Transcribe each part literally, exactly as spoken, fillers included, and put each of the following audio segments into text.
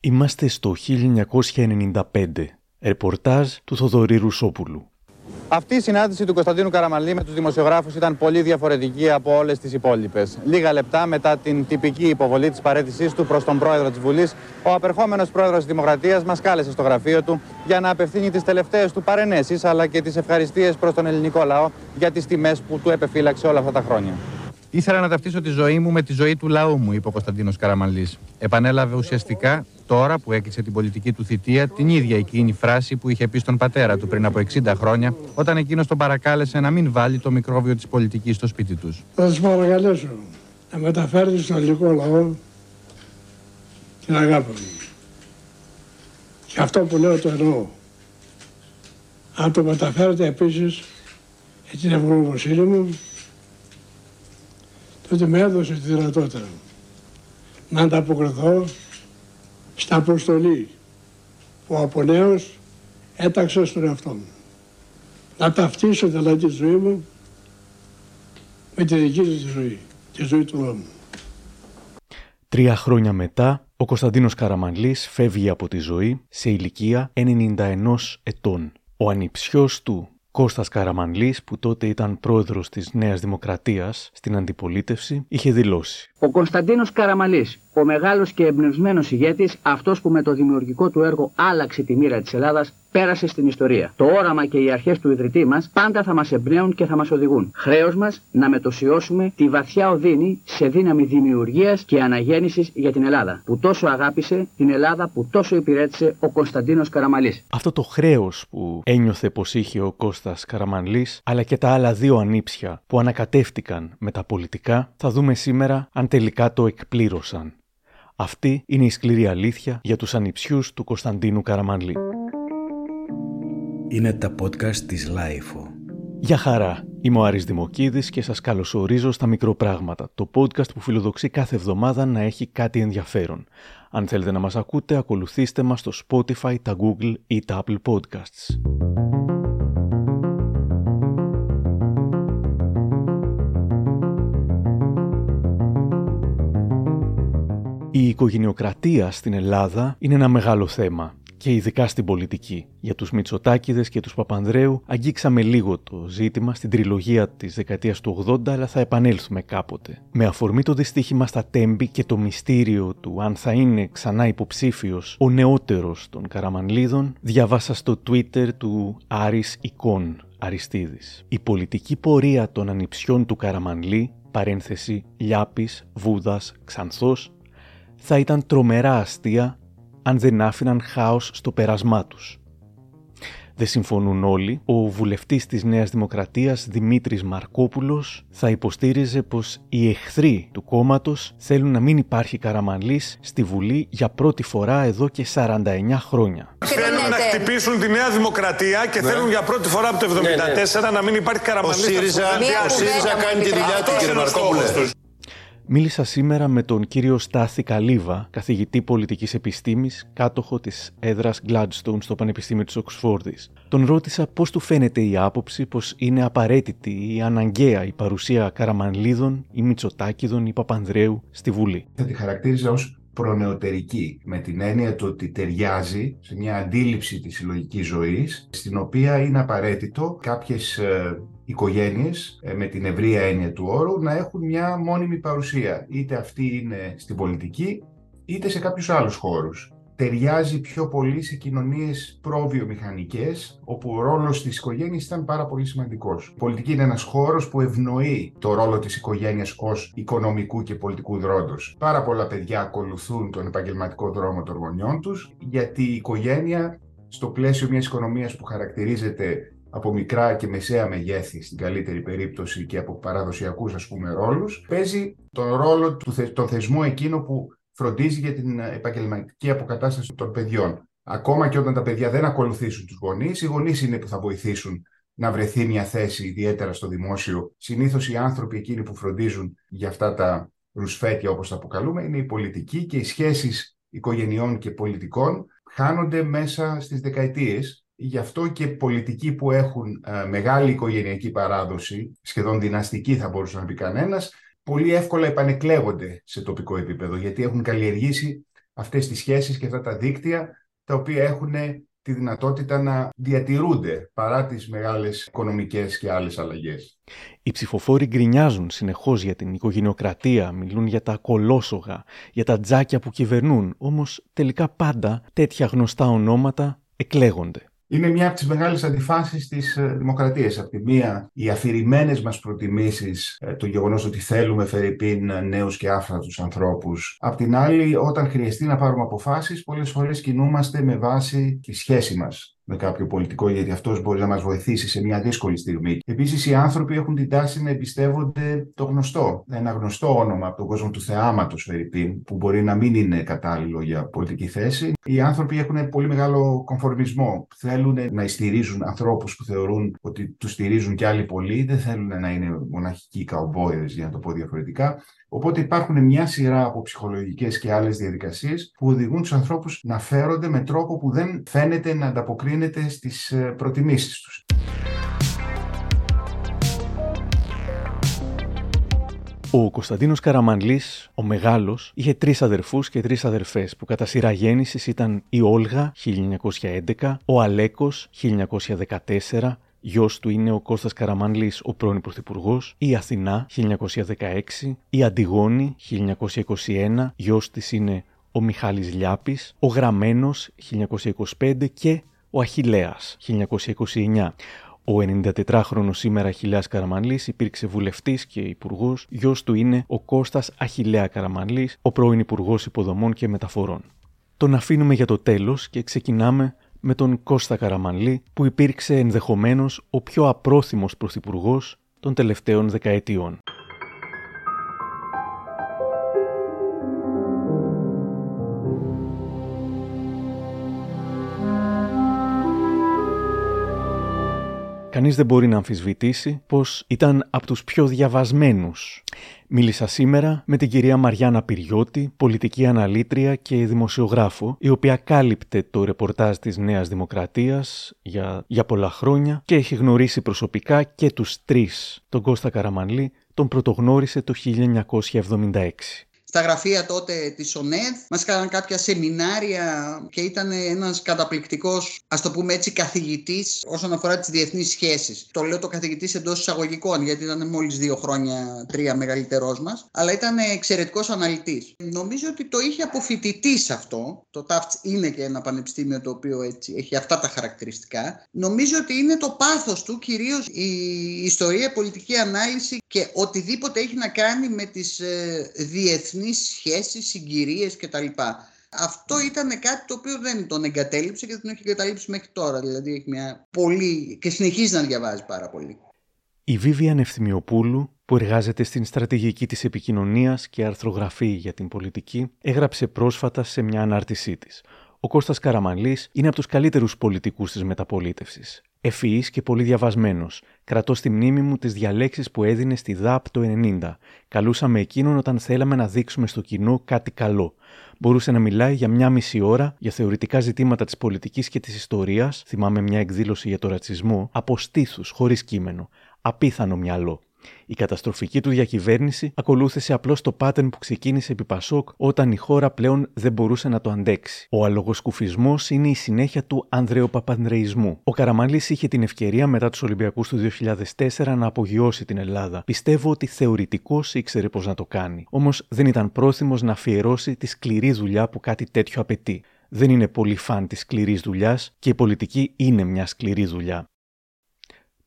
Είμαστε στο χίλια εννιακόσια ενενήντα πέντε. Ρεπορτάζ του Θοδωρή Ρουσόπουλου. Αυτή η συνάντηση του Κωνσταντίνου Καραμανλή με τους δημοσιογράφους ήταν πολύ διαφορετική από όλες τις υπόλοιπες. Λίγα λεπτά μετά την τυπική υποβολή της παραίτησής του προς τον πρόεδρο της Βουλής, ο απερχόμενος πρόεδρος της Δημοκρατίας μας κάλεσε στο γραφείο του για να απευθύνει τις τελευταίες του παρενέσεις αλλά και τις ευχαριστίες προς τον ελληνικό λαό για τις τιμές που του επεφύλαξε όλα αυτά τα χρόνια. Ήθελα να ταυτίσω τη ζωή μου με τη ζωή του λαού μου, είπε ο Κωνσταντίνος Καραμανλής. Επανέλαβε ουσιαστικά, τώρα που έκλεισε την πολιτική του θητεία, την ίδια εκείνη φράση που είχε πει στον πατέρα του πριν από εξήντα χρόνια, όταν εκείνος τον παρακάλεσε να μην βάλει το μικρόβιο της πολιτικής στο σπίτι τους. Θα σας παρακαλέσω να μεταφέρετε στον ελληνικό λαό την αγάπη μου. Και αυτό που λέω το εννοώ. Αν το μεταφέρετε επίσης την ευγνωμοσύνη μου, τότε με έδωσε τη δυνατότητα να ανταποκριθώ στα αποστολή που από νέος έταξα στον εαυτό μου. Να ταυτίσω δηλαδή τη ζωή μου με τη δική της ζωή, τη ζωή του νόμου. Τρία χρόνια μετά, ο Κωνσταντίνος Καραμανλής φεύγει από τη ζωή σε ηλικία ενενήντα ένα ετών. Ο ανιψιός του, Κώστας Καραμανλής, που τότε ήταν πρόεδρος της Νέας Δημοκρατίας στην αντιπολίτευση, είχε δηλώσει: «Ο Κωνσταντίνος Καραμανλής, ο μεγάλος και εμπνευσμένος ηγέτης, αυτός που με το δημιουργικό του έργο άλλαξε τη μοίρα της Ελλάδας, πέρασε στην ιστορία. Το όραμα και οι αρχές του ιδρυτή μας πάντα θα μας εμπνέουν και θα μας οδηγούν. Χρέος μας να μετοσιώσουμε τη βαθιά οδύνη σε δύναμη δημιουργίας και αναγέννησης για την Ελλάδα, που τόσο αγάπησε, την Ελλάδα που τόσο υπηρέτησε ο Κωνσταντίνος Καραμανλής». Αυτό το χρέος που ένιωθε πως είχε ο Κώστας Καραμανλής, αλλά και τα άλλα δύο ανήψια που ανακατεύτηκαν με τα πολιτικά, θα δούμε σήμερα αν τελικά το εκπλήρωσαν. Αυτή είναι η σκληρή αλήθεια για τους ανιψιούς του Κωνσταντίνου Καραμανλή. Είναι τα podcast της Λάιφο. Γεια χαρά, είμαι ο Άρης Δημοκίδης και σας καλωσορίζω στα Μικροπράγματα, το podcast που φιλοδοξεί κάθε εβδομάδα να έχει κάτι ενδιαφέρον. Αν θέλετε να μας ακούτε, ακολουθήστε μας στο Spotify, τα Google ή τα Apple Podcasts. Η οικογενειοκρατία στην Ελλάδα είναι ένα μεγάλο θέμα και ειδικά στην πολιτική. Για τους Μητσοτάκηδες και τους Παπανδρέου αγγίξαμε λίγο το ζήτημα στην τριλογία της δεκαετίας του ογδόντα, αλλά θα επανέλθουμε κάποτε. Με αφορμή το δυστύχημα στα Τέμπη και το μυστήριο του αν θα είναι ξανά υποψήφιος ο νεότερος των Καραμανλίδων, διαβάσα στο Twitter του Άρης Εικόν Αριστίδης: «Η πολιτική πορεία των ανιψιών του Καραμανλή, παρένθεση Λιάπης, Βούδας, Ξανθός, θα ήταν τρομερά αστεία αν δεν άφηναν χάος στο πέρασμά τους». Δεν συμφωνούν όλοι. Ο βουλευτής της Νέας Δημοκρατίας Δημήτρης Μαρκόπουλος θα υποστήριζε πως οι εχθροί του κόμματος θέλουν να μην υπάρχει Καραμανλής στη Βουλή για πρώτη φορά εδώ και σαράντα εννιά χρόνια. Θέλουν να χτυπήσουν τη Νέα Δημοκρατία και ναι. θέλουν για πρώτη φορά από το εβδομήντα τέσσερα ναι, ναι. να μην υπάρχει Καραμανλής. Ο ΣΥΡΙΖΑ κάνει τη δουλειά του, κύριε Μαρκόπουλε. Μίλησα σήμερα με τον κύριο Στάθη Καλίβα, καθηγητή πολιτικής επιστήμης, κάτοχο της έδρας Gladstone στο Πανεπιστήμιο της Οξφόρδης. Τον ρώτησα πώς του φαίνεται η άποψη πως είναι απαραίτητη ή αναγκαία η παρουσία Καραμανλίδων ή Μητσοτάκηδων ή Παπανδρέου στη Βουλή. Θα τη χαρακτήριζα ως προνεωτερική, με την έννοια το ότι ταιριάζει σε μια αντίληψη της συλλογικής ζωής, στην οποία είναι απαραίτητο κάποιες οικογένειες, με την ευρεία έννοια του όρου, να έχουν μια μόνιμη παρουσία. Είτε αυτή είναι στην πολιτική, είτε σε κάποιους άλλους χώρους. Ταιριάζει πιο πολύ σε κοινωνίες προβιομηχανικές, όπου ο ρόλος της οικογένειας ήταν πάρα πολύ σημαντικός. Η πολιτική είναι ένας χώρος που ευνοεί το ρόλο της οικογένειας ως οικονομικού και πολιτικού δρόντος. Πάρα πολλά παιδιά ακολουθούν τον επαγγελματικό δρόμο των γονιών τους, γιατί η οικογένεια, στο πλαίσιο μιας οικονομίας που χαρακτηρίζεται από μικρά και μεσαία μεγέθη στην καλύτερη περίπτωση και από παραδοσιακούς, ας πούμε, ρόλους, παίζει τον ρόλο του θε... τον θεσμό εκείνο που φροντίζει για την επαγγελματική αποκατάσταση των παιδιών. Ακόμα και όταν τα παιδιά δεν ακολουθήσουν τους γονείς, οι γονείς είναι που θα βοηθήσουν να βρεθεί μια θέση, ιδιαίτερα στο δημόσιο. Συνήθως οι άνθρωποι εκείνοι που φροντίζουν για αυτά τα ρουσφέκια, όπως τα αποκαλούμε, είναι οι πολιτικοί, και οι σχέσεις οικογενειών και πολιτικών χάνονται μέσα στις δεκαετίες. Γι' αυτό και πολιτικοί που έχουν α, μεγάλη οικογενειακή παράδοση, σχεδόν δυναστική θα μπορούσε να πει κανένας, πολύ εύκολα επανεκλέγονται σε τοπικό επίπεδο, γιατί έχουν καλλιεργήσει αυτές τις σχέσεις και αυτά τα δίκτυα, τα οποία έχουν τη δυνατότητα να διατηρούνται παρά τις μεγάλες οικονομικές και άλλες αλλαγές. Οι ψηφοφόροι γκρινιάζουν συνεχώς για την οικογενειοκρατία, μιλούν για τα κολόσογα, για τα τζάκια που κυβερνούν, όμως τελικά πάντα τέτοια γνωστά ονόματα εκλέγονται. Είναι μια από τις μεγάλες αντιφάσεις της δημοκρατίας. Από τη μία, οι αφηρημένες μας προτιμήσεις, το γεγονός ότι θέλουμε φερειπίν νέους και άφθαρτους ανθρώπους. Απ' την άλλη, όταν χρειαστεί να πάρουμε αποφάσεις, πολλές φορές κινούμαστε με βάση τη σχέση μας με κάποιο πολιτικό, γιατί αυτός μπορεί να μας βοηθήσει σε μια δύσκολη στιγμή. Επίσης, οι άνθρωποι έχουν την τάση να εμπιστεύονται το γνωστό. Ένα γνωστό όνομα από τον κόσμο του θεάματος, φερειπίν, που μπορεί να μην είναι κατάλληλο για πολιτική θέση. Οι άνθρωποι έχουν πολύ μεγάλο κομφορμισμό. Θέλουν να στηρίζουν ανθρώπους που θεωρούν ότι τους στηρίζουν κι άλλοι πολλοί. Δεν θέλουν να είναι μοναχικοί καουμπόιδες, για να το πω διαφορετικά. Οπότε υπάρχουν μια σειρά από ψυχολογικές και άλλες διαδικασίες που οδηγούν τους ανθρώπους να φέρονται με τρόπο που δεν φαίνεται να ανταποκρίνεται στις προτιμήσεις τους. Ο Κωνσταντίνος Καραμανλής, ο μεγάλος, είχε τρεις αδερφούς και τρεις αδερφές που κατά σειρά γέννησης ήταν η Όλγα χίλια εννιακόσια έντεκα, ο Αλέκος χίλια εννιακόσια δεκατέσσερα, γιος του είναι ο Κώστας Καραμανλής, ο πρώην πρωθυπουργός, η Αθηνά χίλια εννιακόσια δεκαέξι, η Αντιγόνη χίλια εννιακόσια είκοσι ένα, γιος της είναι ο Μιχάλης Λιάπης, ο Γραμμένος χίλια εννιακόσια είκοσι πέντε και ο Αχιλλέας χίλια εννιακόσια είκοσι εννιά. Ο ενενήντα τετράχρονος σήμερα Αχιλλέας Καραμανλής υπήρξε βουλευτής και υπουργός, γιος του είναι ο Κώστας Αχιλλέα Καραμανλής, ο πρώην υπουργός υποδομών και μεταφορών. Τον αφήνουμε για το τέλος και ξεκινάμε με τον Κώστα Καραμανλή, που υπήρξε ενδεχομένως ο πιο απρόθυμος πρωθυπουργός των τελευταίων δεκαετιών. Κανείς δεν μπορεί να αμφισβητήσει πως ήταν από τους πιο διαβασμένους. Μίλησα σήμερα με την κυρία Μαριάννα Πυριώτη, πολιτική αναλήτρια και δημοσιογράφο, η οποία κάλυπτε το ρεπορτάζ της Νέας Δημοκρατίας για, για πολλά χρόνια και έχει γνωρίσει προσωπικά και τους τρεις. Τον Κώστα Καραμανλή τον πρωτογνώρισε το χίλια εννιακόσια εβδομήντα έξι. Στα γραφεία τότε της ΟΝΕΔ μας κάναν κάποια σεμινάρια και ήταν ένας καταπληκτικός, ας το πούμε έτσι, καθηγητής όσον αφορά τις διεθνείς σχέσεις. Το λέω το καθηγητής εντός εισαγωγικών, γιατί ήταν μόλις δύο χρόνια, τρία μεγαλύτερός μας, αλλά ήταν εξαιρετικός αναλυτής. Νομίζω ότι το είχε από φοιτητής αυτό. Το ΤΑΦΤΣ είναι και ένα πανεπιστήμιο το οποίο έτσι έχει αυτά τα χαρακτηριστικά. Νομίζω ότι είναι το πάθος του, κυρίως η ιστορία, πολιτική ανάλυση και οτιδήποτε έχει να κάνει με τις ε, διεθνείς σχέσεις, συγκυρίες κτλ. Αυτό ήταν κάτι το οποίο δεν τον εγκατέλειψε και δεν τον έχει εγκαταλείψει μέχρι τώρα. Δηλαδή έχει μια πολύ... και συνεχίζει να διαβάζει πάρα πολύ. Η Βίβιαν Ευθυμιοπούλου, που εργάζεται στην στρατηγική της επικοινωνίας και αρθρογραφή για την πολιτική, έγραψε πρόσφατα σε μια ανάρτησή της. Ο Κώστας Καραμανλής είναι από τους καλύτερους πολιτικούς της μεταπολίτευσης. Ευφυής και πολύ διαβασμένος. Κρατώ στη μνήμη μου τις διαλέξεις που έδινε στη ΔΑΠ το ενενήντα. Καλούσαμε εκείνον όταν θέλαμε να δείξουμε στο κοινό κάτι καλό. Μπορούσε να μιλάει για μια μισή ώρα για θεωρητικά ζητήματα της πολιτικής και της ιστορίας. Θυμάμαι μια εκδήλωση για το ρατσισμό. Από στήθους, χωρίς κείμενο. Απίθανο μυαλό. Η καταστροφική του διακυβέρνηση ακολούθησε απλώς το pattern που ξεκίνησε επί Πασόκ όταν η χώρα πλέον δεν μπορούσε να το αντέξει. Ο αλογοσκουφισμός είναι η συνέχεια του ανδρεοπαπανδρεϊσμού. Ο Καραμανλής είχε την ευκαιρία μετά τους Ολυμπιακούς του δύο χιλιάδες τέσσερα να απογειώσει την Ελλάδα. Πιστεύω ότι θεωρητικώς ήξερε πώς να το κάνει. Όμως δεν ήταν πρόθυμος να αφιερώσει τη σκληρή δουλειά που κάτι τέτοιο απαιτεί. Δεν είναι πολύ φαν της σκληρής δουλειάς και η πολιτική είναι μια σκληρή δουλειά.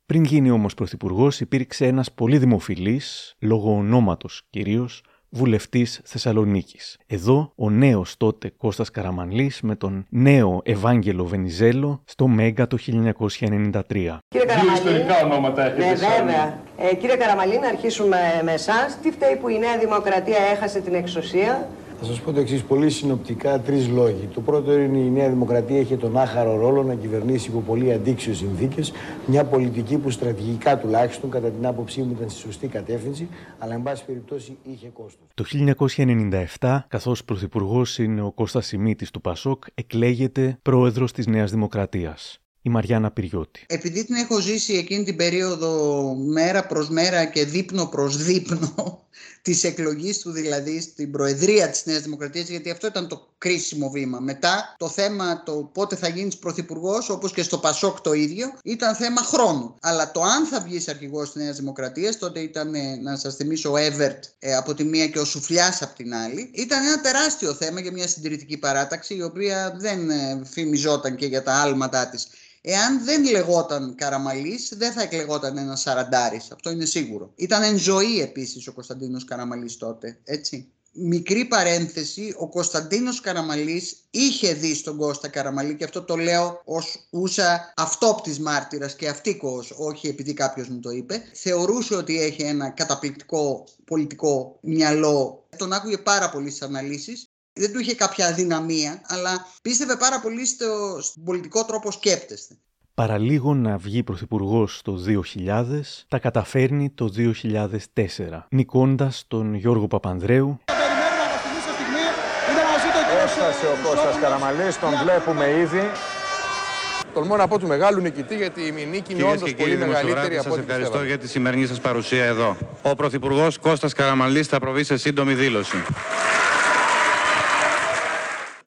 Πριν γίνει όμως πρωθυπουργός, υπήρξε ένας πολύ δημοφιλής, λόγω ονόματος κυρίως, βουλευτής Θεσσαλονίκης. Εδώ ο νέος τότε Κώστας Καραμανλής με τον νέο Ευάγγελο Βενιζέλο στο Μέγκα το χίλια εννιακόσια ενενήντα τρία. Κύριε Καραμανλή, ιστορικά ονόματα έχετε. Ναι, βέβαια. Ε, κύριε Καραμανλή, να αρχίσουμε με εσάς. Τι φταίει που η Νέα Δημοκρατία έχασε την εξουσία? Θα σας πω το εξής, πολύ συνοπτικά, τρεις λόγοι. Το πρώτο είναι η Νέα Δημοκρατία είχε τον άχαρο ρόλο να κυβερνήσει υπό πολύ αντίξιο συνθήκες, μια πολιτική που στρατηγικά τουλάχιστον, κατά την άποψή μου, ήταν στη σωστή κατεύθυνση, αλλά εν πάση περιπτώσει είχε κόστος. Το χίλια εννιακόσια ενενήντα επτά, καθώς πρωθυπουργός είναι ο Κώστας Σιμίτης του Πασόκ, εκλέγεται πρόεδρος της Νέας Δημοκρατίας. η Μαριάννα Πυριώτη. Επειδή την έχω ζήσει εκείνη την περίοδο μέρα προς μέρα και δείπνο προς δείπνο της εκλογής του, δηλαδή στην Προεδρία της Νέας Δημοκρατίας, γιατί αυτό ήταν το κρίσιμο βήμα. Μετά το θέμα το πότε θα γίνεις πρωθυπουργός, όπως και στο Πασόκ το ίδιο, ήταν θέμα χρόνου. Αλλά το αν θα βγεις αρχηγός της Νέας Δημοκρατίας, τότε ήταν, να σας θυμίσω, ο Έβερτ από τη μία και ο Σουφλιάς από την άλλη, ήταν ένα τεράστιο θέμα για μια συντηρητική παράταξη, η οποία δεν φημιζόταν και για τα άλματά της. Εάν δεν λεγόταν Καραμαλής, δεν θα εκλεγόταν ένας σαραντάρης. Αυτό είναι σίγουρο. Ήταν εν ζωή επίσης ο Κωνσταντίνος Καραμαλής τότε, έτσι. Μικρή παρένθεση, ο Κωνσταντίνος Καραμαλής είχε δει στον Κώστα Καραμαλή, και αυτό το λέω ως ούσα αυτόπτης μάρτυρας και αυτίκος, όχι επειδή κάποιος μου το είπε. Θεωρούσε ότι έχει ένα καταπληκτικό πολιτικό μυαλό. Τον άκουγε πάρα πολύ στις αναλύσεις. Δεν του είχε κάποια αδυναμία, αλλά πίστευε πάρα πολύ στο, στον πολιτικό τρόπο σκέπτεστε. Παραλίγο να βγει πρωθυπουργός το δύο χιλιάδες, τα καταφέρνει το δύο χιλιάδες τέσσερα, νικώντας τον Γιώργο Παπανδρέου. Περιμένουμε από στιγμή σε στιγμή, είναι να ζείτε και όσοι... Έφτασε ο Κώστας Καραμαλής, τον βλέπουμε ήδη. Τολμώ να πω του μεγάλου νικητή, γιατί η νίκη είναι όντως πολύ μεγαλύτερη από ό,τι πιστεύω. Σας ευχαριστώ για τη σημερινή σας παρουσία εδώ. Ο πρωθυπουργός Κώστας Καραμαλής θα προβεί σε σύντομη δήλωση.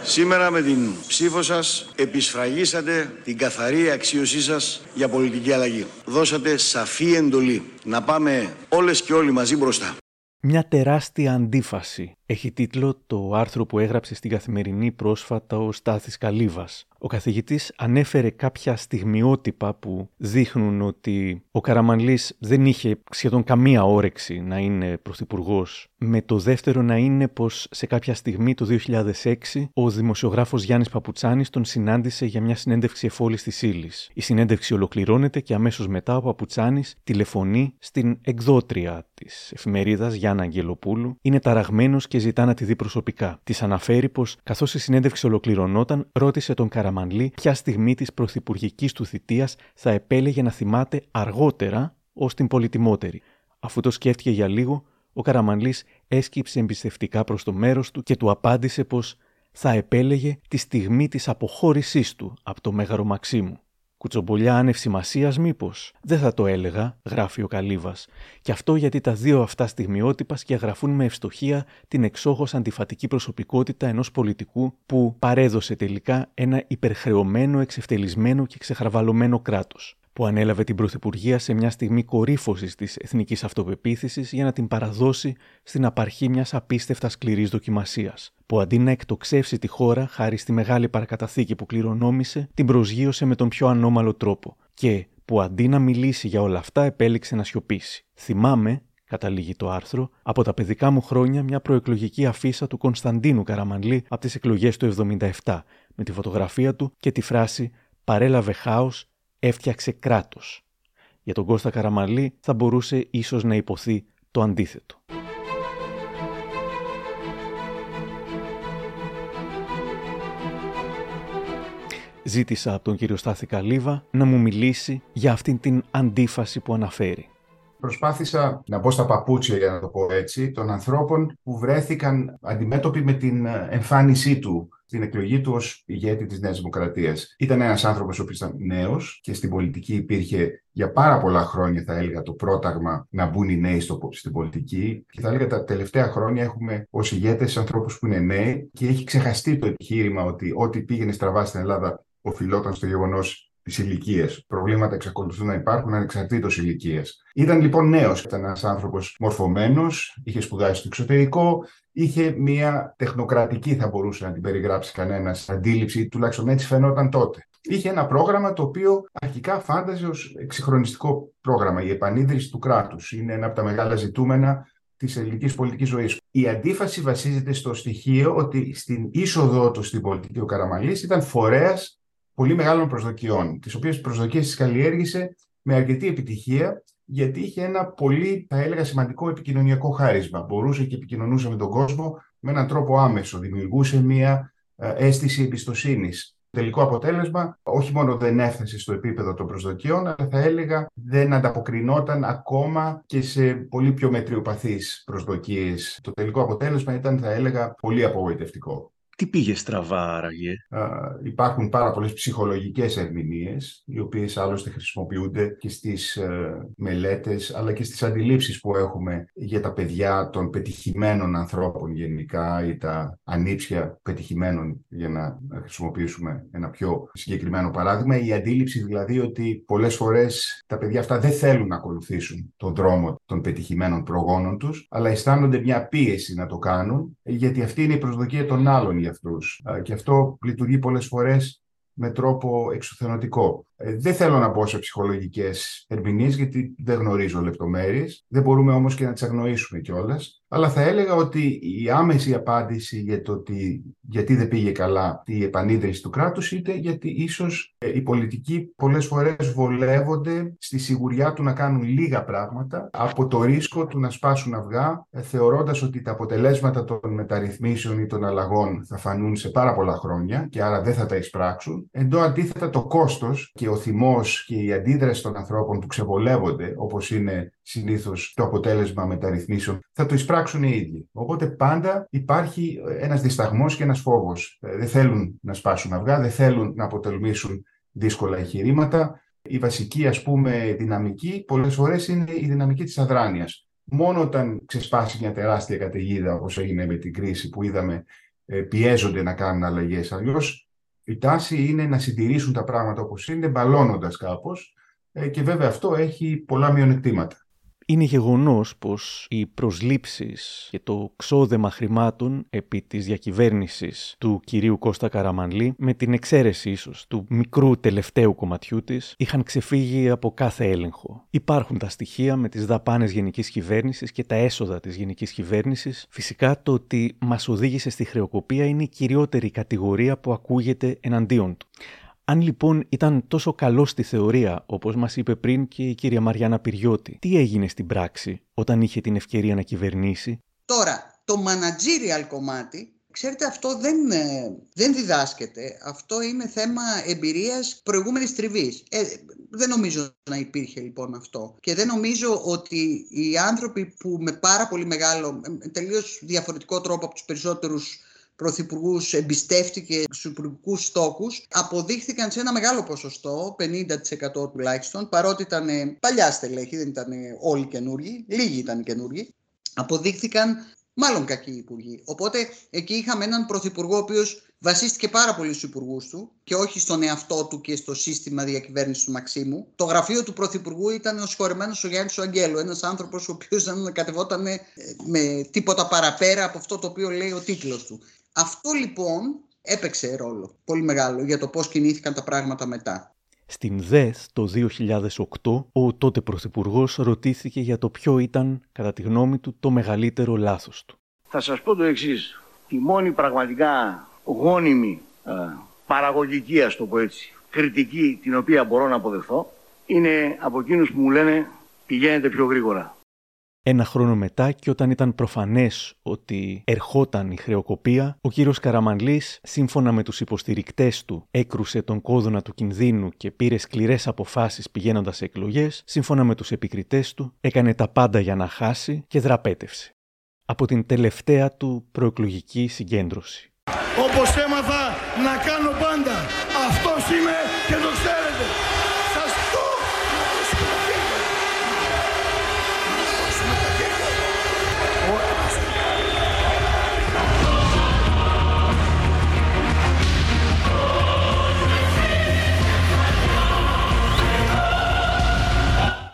Σήμερα με την ψήφο σας επισφραγίσατε την καθαρή αξίωσή σας για πολιτική αλλαγή. Δώσατε σαφή εντολή να πάμε όλες και όλοι μαζί μπροστά. Μια τεράστια αντίφαση έχει τίτλο το άρθρο που έγραψε στην Καθημερινή πρόσφατα ο Στάθης Καλίβας. Ο καθηγητής ανέφερε κάποια στιγμιότυπα που δείχνουν ότι ο Καραμανλής δεν είχε σχεδόν καμία όρεξη να είναι πρωθυπουργός, με το δεύτερο να είναι πως σε κάποια στιγμή το δύο χιλιάδες έξι ο δημοσιογράφος Γιάννης Παπουτσάνης τον συνάντησε για μια συνέντευξη εφόλης της ύλης. Η συνέντευξη ολοκληρώνεται και αμέσως μετά ο Παπουτσάνης τηλεφωνεί στην εκδότρια της εφημερίδας Γιάννα Αγγελοπούλου. Είναι ταραγμένος και ζητά να τη δει προσωπικά. Της αναφέρει πως καθώς η συνέντευξη ολοκληρωνόταν, ρώτησε τον Καραμανλή ποια στιγμή της πρωθυπουργικής του θητείας θα επέλεγε να θυμάται αργότερα ως την πολυτιμότερη. Αφού το σκέφτηκε για λίγο, ο Καραμανλής έσκυψε εμπιστευτικά προς το μέρος του και του απάντησε πως θα επέλεγε τη στιγμή της αποχώρησής του από το Μέγαρο Μαξίμου. «Κουτσομπολιά άνευ σημασίας μήπως? Δεν θα το έλεγα», γράφει ο Καλίβας. Και αυτό γιατί τα δύο αυτά στιγμιότυπα σκιαγραφούν με ευστοχία την εξόχως αντιφατική προσωπικότητα ενός πολιτικού που παρέδωσε τελικά ένα υπερχρεωμένο, εξευτελισμένο και ξεχαρβαλωμένο κράτος, που ανέλαβε την πρωθυπουργία σε μια στιγμή κορύφωσης της εθνικής αυτοπεποίθησης για να την παραδώσει στην απαρχή μιας απίστευτα σκληρής δοκιμασίας, που αντί να εκτοξεύσει τη χώρα χάρη στη μεγάλη παρακαταθήκη που κληρονόμησε, την προσγείωσε με τον πιο ανώμαλο τρόπο και που αντί να μιλήσει για όλα αυτά επέλεξε να σιωπήσει. Θυμάμαι, καταλήγει το άρθρο, από τα παιδικά μου χρόνια μια προεκλογική αφίσα του Κωνσταντίνου Καραμανλή από τις εκλογές του εβδομήντα επτά, με τη φωτογραφία του και τη φράση «Παρέλαβε χάος, έφτιαξε κράτος». Για τον Κώστα Καραμανλή θα μπορούσε ίσως να υποθεί το αντίθετο. Ζήτησα από τον κύριο Στάθη Καλίβα να μου μιλήσει για αυτήν την αντίφαση που αναφέρει. Προσπάθησα να μπω στα παπούτσια, για να το πω έτσι, των ανθρώπων που βρέθηκαν αντιμέτωποι με την εμφάνισή του, την εκλογή του ως ηγέτη της Νέας Δημοκρατίας. Ήταν ένας άνθρωπος ο οποίος ήταν νέος και στην πολιτική υπήρχε για πάρα πολλά χρόνια, θα έλεγα, το πρόταγμα να μπουν οι νέοι στο, στην πολιτική. Και θα έλεγα τα τελευταία χρόνια έχουμε ως ηγέτες ανθρώπους που είναι νέοι και έχει ξεχαστεί το επιχείρημα ότι ό,τι πήγαινε στραβά στην Ελλάδα οφειλόταν στο γεγονός της ηλικίας. Προβλήματα εξακολουθούν να υπάρχουν ανεξαρτήτως ηλικίας. Ήταν λοιπόν νέος, ήταν ένας άνθρωπος μορφωμένος, είχε σπουδάσει στο εξωτερικό, είχε μια τεχνοκρατική, θα μπορούσε να την περιγράψει κανένας, αντίληψη, τουλάχιστον έτσι φαινόταν τότε. Είχε ένα πρόγραμμα το οποίο αρχικά φάνταζε ως εξυγχρονιστικό πρόγραμμα. Η επανίδρυση του κράτους είναι ένα από τα μεγάλα ζητούμενα της ελληνικής πολιτικής ζωής. Η αντίφαση βασίζεται στο στοιχείο ότι στην είσοδό του στην πολιτική ο Καραμανλής ήταν φορέας πολύ μεγάλων προσδοκιών, τις οποίες προσδοκίες τις καλλιέργησε με αρκετή επιτυχία, γιατί είχε ένα πολύ, θα έλεγα, σημαντικό επικοινωνιακό χάρισμα. Μπορούσε και επικοινωνούσε με τον κόσμο με έναν τρόπο άμεσο, δημιουργούσε μια αίσθηση εμπιστοσύνης. Το τελικό αποτέλεσμα όχι μόνο δεν έφτασε στο επίπεδο των προσδοκιών, αλλά θα έλεγα δεν ανταποκρινόταν ακόμα και σε πολύ πιο μετριοπαθείς προσδοκίες. Το τελικό αποτέλεσμα ήταν, θα έλεγα, πολύ απογοητευτικό. Τι πήγε στραβά άραγε? Uh, υπάρχουν πάρα πολλές ψυχολογικές ερμηνείες, οι οποίες άλλωστε χρησιμοποιούνται και στις uh, μελέτες, αλλά και στις αντιλήψεις που έχουμε για τα παιδιά των πετυχημένων ανθρώπων γενικά ή τα ανήψια πετυχημένων, για να χρησιμοποιήσουμε ένα πιο συγκεκριμένο παράδειγμα. Η αντίληψη δηλαδή ότι πολλές φορές τα παιδιά αυτά δεν θέλουν να ακολουθήσουν τον δρόμο των πετυχημένων προγόνων τους, αλλά αισθάνονται μια πίεση να το κάνουν, γιατί αυτή είναι η προσδοκία των άλλων για αυτούς. Και αυτό λειτουργεί πολλές φορές με τρόπο εξουθενωτικό. Δεν θέλω να μπω σε ψυχολογικές ερμηνείες, γιατί δεν γνωρίζω λεπτομέρειες. Δεν μπορούμε όμως και να τις αγνοήσουμε κιόλας. Αλλά θα έλεγα ότι η άμεση απάντηση για το ότι γιατί δεν πήγε καλά η επανίδρυση του κράτους ήταν γιατί ίσως οι πολιτικοί πολλές φορές βολεύονται στη σιγουριά του να κάνουν λίγα πράγματα από το ρίσκο του να σπάσουν αυγά, θεωρώντας ότι τα αποτελέσματα των μεταρρυθμίσεων ή των αλλαγών θα φανούν σε πάρα πολλά χρόνια και άρα δεν θα τα εισπράξουν. Ενώ αντίθετα το κόστος και ο θυμός και η αντίδραση των ανθρώπων που ξεβολεύονται, όπως είναι συνήθως το αποτέλεσμα μεταρρυθμίσεων, θα το εισπράξουν οι ίδιοι. Οπότε πάντα υπάρχει ένας δισταγμός και ένας φόβος. Δεν θέλουν να σπάσουν αυγά, δεν θέλουν να αποτελμήσουν δύσκολα εγχειρήματα. Η βασική, ας πούμε, δυναμική πολλές φορές είναι η δυναμική της αδράνειας. Μόνο όταν ξεσπάσει μια τεράστια καταιγίδα, όπως έγινε με την κρίση που είδαμε, πιέζονται να κάνουν αλλαγές. Αλλιώς η τάση είναι να συντηρήσουν τα πράγματα όπως είναι, μπαλώνοντας κάπως, και βέβαια αυτό έχει πολλά μειονεκτήματα. Είναι γεγονός πως οι προσλήψεις και το ξόδεμα χρημάτων επί της διακυβέρνησης του κυρίου Κώστα Καραμανλή, με την εξαίρεση ίσως του μικρού τελευταίου κομματιού της, είχαν ξεφύγει από κάθε έλεγχο. Υπάρχουν τα στοιχεία με τις δαπάνες γενικής κυβέρνησης και τα έσοδα της γενικής κυβέρνησης. Φυσικά το ότι μας οδήγησε στη χρεοκοπία είναι η κυριότερη κατηγορία που ακούγεται εναντίον του. Αν λοιπόν ήταν τόσο καλό στη θεωρία, όπως μας είπε πριν και η κυρία Μαριάννα Πυριώτη, τι έγινε στην πράξη όταν είχε την ευκαιρία να κυβερνήσει? Τώρα, το managerial κομμάτι, ξέρετε, αυτό δεν, δεν διδάσκεται. Αυτό είναι θέμα εμπειρίας προηγούμενης τριβής. Ε, δεν νομίζω να υπήρχε λοιπόν αυτό. Και δεν νομίζω ότι οι άνθρωποι που με πάρα πολύ μεγάλο, τελείως διαφορετικό τρόπο από τους περισσότερους πρωθυπουργούς εμπιστεύτηκε στους υπουργικούς στόχους, αποδείχθηκαν σε ένα μεγάλο ποσοστό, πενήντα τοις εκατό τουλάχιστον, παρότι ήταν παλιά στελέχη, δεν ήταν όλοι καινούργοι, λίγοι ήταν καινούργοι, αποδείχθηκαν μάλλον κακοί υπουργοί. Οπότε εκεί είχαμε έναν πρωθυπουργό ο οποίος βασίστηκε πάρα πολύ στους υπουργούς του και όχι στον εαυτό του και στο σύστημα διακυβέρνησης του Μαξίμου. Το γραφείο του πρωθυπουργού ήταν ο συγχωρεμένος ο Γιάννης ο Αγγέλου, ένας άνθρωπος ο οποίος δεν κατεβόταν με τίποτα παραπέρα από αυτό το οποίο λέει ο τίτλος του. Αυτό λοιπόν έπαιξε ρόλο πολύ μεγάλο για το πώς κινήθηκαν τα πράγματα μετά. Στην ΔΕΘ το δύο χιλιάδες οκτώ, ο τότε πρωθυπουργός ρωτήθηκε για το ποιο ήταν, κατά τη γνώμη του, το μεγαλύτερο λάθος του. Θα σας πω το εξής. Η μόνη πραγματικά γόνιμη ε, παραγωγική, ας το πω έτσι, κριτική την οποία μπορώ να αποδεχθώ, είναι από εκείνους που μου λένε πηγαίνετε πιο γρήγορα. Ένα χρόνο μετά, και όταν ήταν προφανές ότι ερχόταν η χρεοκοπία, ο κύριος Καραμανλής, σύμφωνα με τους υποστηρικτές του, έκρουσε τον κόδωνα του κινδύνου και πήρε σκληρές αποφάσεις πηγαίνοντας σε εκλογές. Σύμφωνα με τους επικριτές του, έκανε τα πάντα για να χάσει και δραπέτευσε. Από την τελευταία του προεκλογική συγκέντρωση. Όπως έμαθα να κάνω πάντα, αυτός είμαι και το ξέρετε.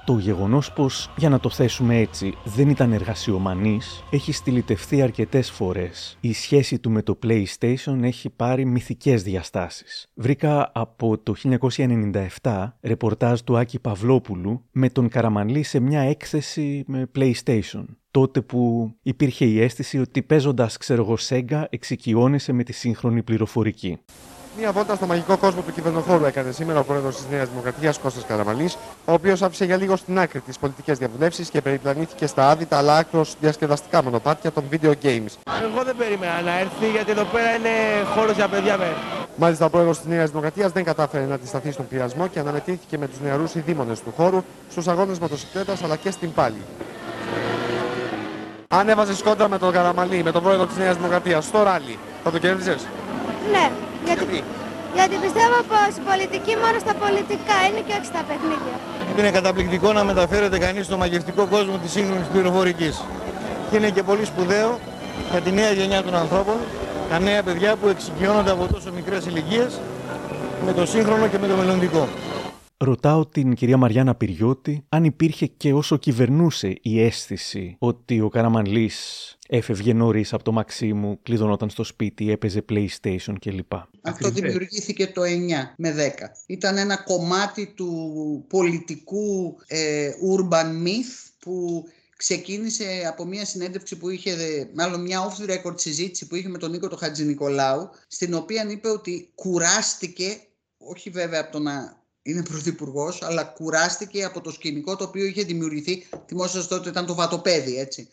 Το γεγονός πως, για να το θέσουμε έτσι, δεν ήταν εργασιομανής, έχει στυλιτευθεί αρκετές φορές. Η σχέση του με το PlayStation έχει πάρει μυθικές διαστάσεις. Βρήκα από το χίλια εννιακόσια ενενήντα επτά ρεπορτάζ του Άκη Παυλόπουλου με τον Καραμανλή σε μια έκθεση με PlayStation. Τότε που υπήρχε η αίσθηση ότι παίζοντας, ξέρω εγώ, Sega, εξοικειώνεσαι με τη σύγχρονη πληροφορική. Μία βόλτα στο μαγικό κόσμο του κυβερνοχώρου έκανε σήμερα ο πρόεδρος της Νέας Δημοκρατίας Κώστας Καραμανλής, ο οποίος άφησε για λίγο στην άκρη τις πολιτικές διαβουλεύσεις και περιπλανήθηκε στα άδυτα αλλά άκρως διασκεδαστικά μονοπάτια των video games. Εγώ δεν περίμενα να έρθει, γιατί εδώ πέρα είναι χώρος για παιδιά με. Μάλιστα, ο πρόεδρος της Νέας Δημοκρατίας δεν κατάφερε να αντισταθεί στον πειρασμό και αναμετήθηκε με τους νεαρούς ειδήμονες του χώρου, στους αγώνες μοτοσυκλέτας αλλά και στην πάλη. Ανέβαζε σκόντρα με τον Καραμανλή, με τον πρόεδρο της Νέας Δημοκρατίας, στο ράλι. Θα το κέρδιζες? Ναι. Γιατί, γιατί? γιατί πιστεύω πως η πολιτική μόνο στα πολιτικά είναι και όχι στα παιχνίδια. Είναι καταπληκτικό να μεταφέρεται κανείς στο μαγευτικό κόσμο της σύγχρονης πληροφορικής. Και είναι και πολύ σπουδαίο για τη νέα γενιά των ανθρώπων, τα νέα παιδιά που εξοικειώνονται από τόσο μικρές ηλικίες με το σύγχρονο και με το μελλοντικό. Ρωτάω την κυρία Μαριάννα Πυριώτη αν υπήρχε και όσο κυβερνούσε η αίσθηση ότι ο Καραμανλής έφευγε νωρίς από το Μαξίμου, κλειδωνόταν στο σπίτι, έπαιζε PlayStation κλπ. Αυτό δημιουργήθηκε το εννιά με δέκα. Ήταν ένα κομμάτι του πολιτικού ε, urban myth που ξεκίνησε από μια συνέντευξη που είχε, μάλλον μια off-record συζήτηση που είχε με τον Νίκο τον Χατζηνικολάου, στην οποία είπε ότι κουράστηκε, όχι βέβαια από το να είναι πρωθυπουργός, αλλά κουράστηκε από το σκηνικό το οποίο είχε δημιουργηθεί. Θυμόσαστε τότε ήταν το βατοπέδι, έτσι.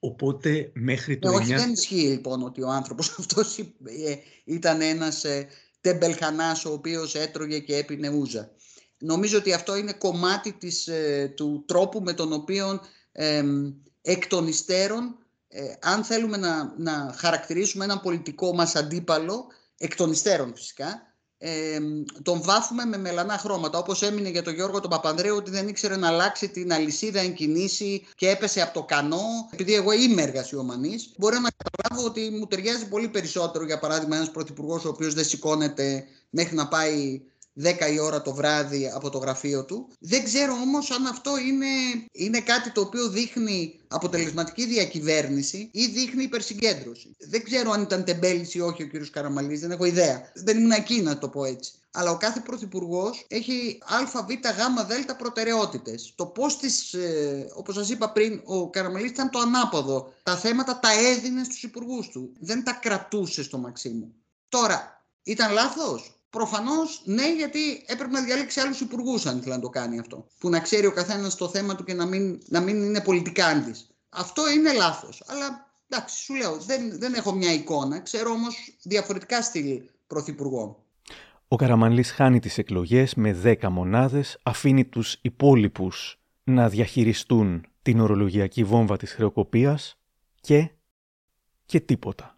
Οπότε μέχρι το εννιά... Όχι, δεν ισχύει λοιπόν ότι ο άνθρωπος αυτός ήταν ένας τεμπελχανάς ο οποίος έτρωγε και έπινε ούζα. Νομίζω ότι αυτό είναι κομμάτι της, του τρόπου με τον οποίο ε, εκ των υστέρων, ε, αν θέλουμε να, να χαρακτηρίσουμε έναν πολιτικό μας αντίπαλο, εκ των υστέρων φυσικά, Ε, τον βάφουμε με μελανά χρώματα, όπως έμεινε για τον Γιώργο τον Παπανδρέου ότι δεν ήξερε να αλλάξει την αλυσίδα εν κινήσει και έπεσε από το κανό. Επειδή εγώ είμαι εργασιομανής, μπορώ να καταλάβω ότι μου ταιριάζει πολύ περισσότερο, για παράδειγμα, ένας πρωθυπουργός ο οποίος δεν σηκώνεται μέχρι να πάει δέκα η ώρα το βράδυ από το γραφείο του. Δεν ξέρω όμως αν αυτό είναι, είναι κάτι το οποίο δείχνει αποτελεσματική διακυβέρνηση ή δείχνει υπερσυγκέντρωση. Δεν ξέρω αν ήταν τεμπέλης ή όχι ο κύριος Καραμανλής, δεν έχω ιδέα. Δεν ήμουν εκεί, να το πω έτσι. Αλλά ο κάθε πρωθυπουργός έχει α, β, γ, δ προτεραιότητες. Το πώς τις, ε, όπως σας είπα πριν, ο Καραμανλής ήταν το ανάποδο. Τα θέματα τα έδινε στους υπουργούς του. Δεν τα κρατούσε στο Μαξίμου. Τώρα, ήταν λάθος? Προφανώς ναι, γιατί έπρεπε να διαλέξει άλλους υπουργούς αν ήθελε να το κάνει αυτό. Που να ξέρει ο καθένας το θέμα του και να μην, να μην είναι πολιτικάντης. Αυτό είναι λάθος. Αλλά εντάξει, σου λέω, δεν, δεν έχω μια εικόνα. Ξέρω όμως διαφορετικά στυλ πρωθυπουργών. Ο Καραμανλής χάνει τις εκλογές με δέκα μονάδες, αφήνει τους υπόλοιπους να διαχειριστούν την ορολογιακή βόμβα της χρεοκοπίας και, και τίποτα.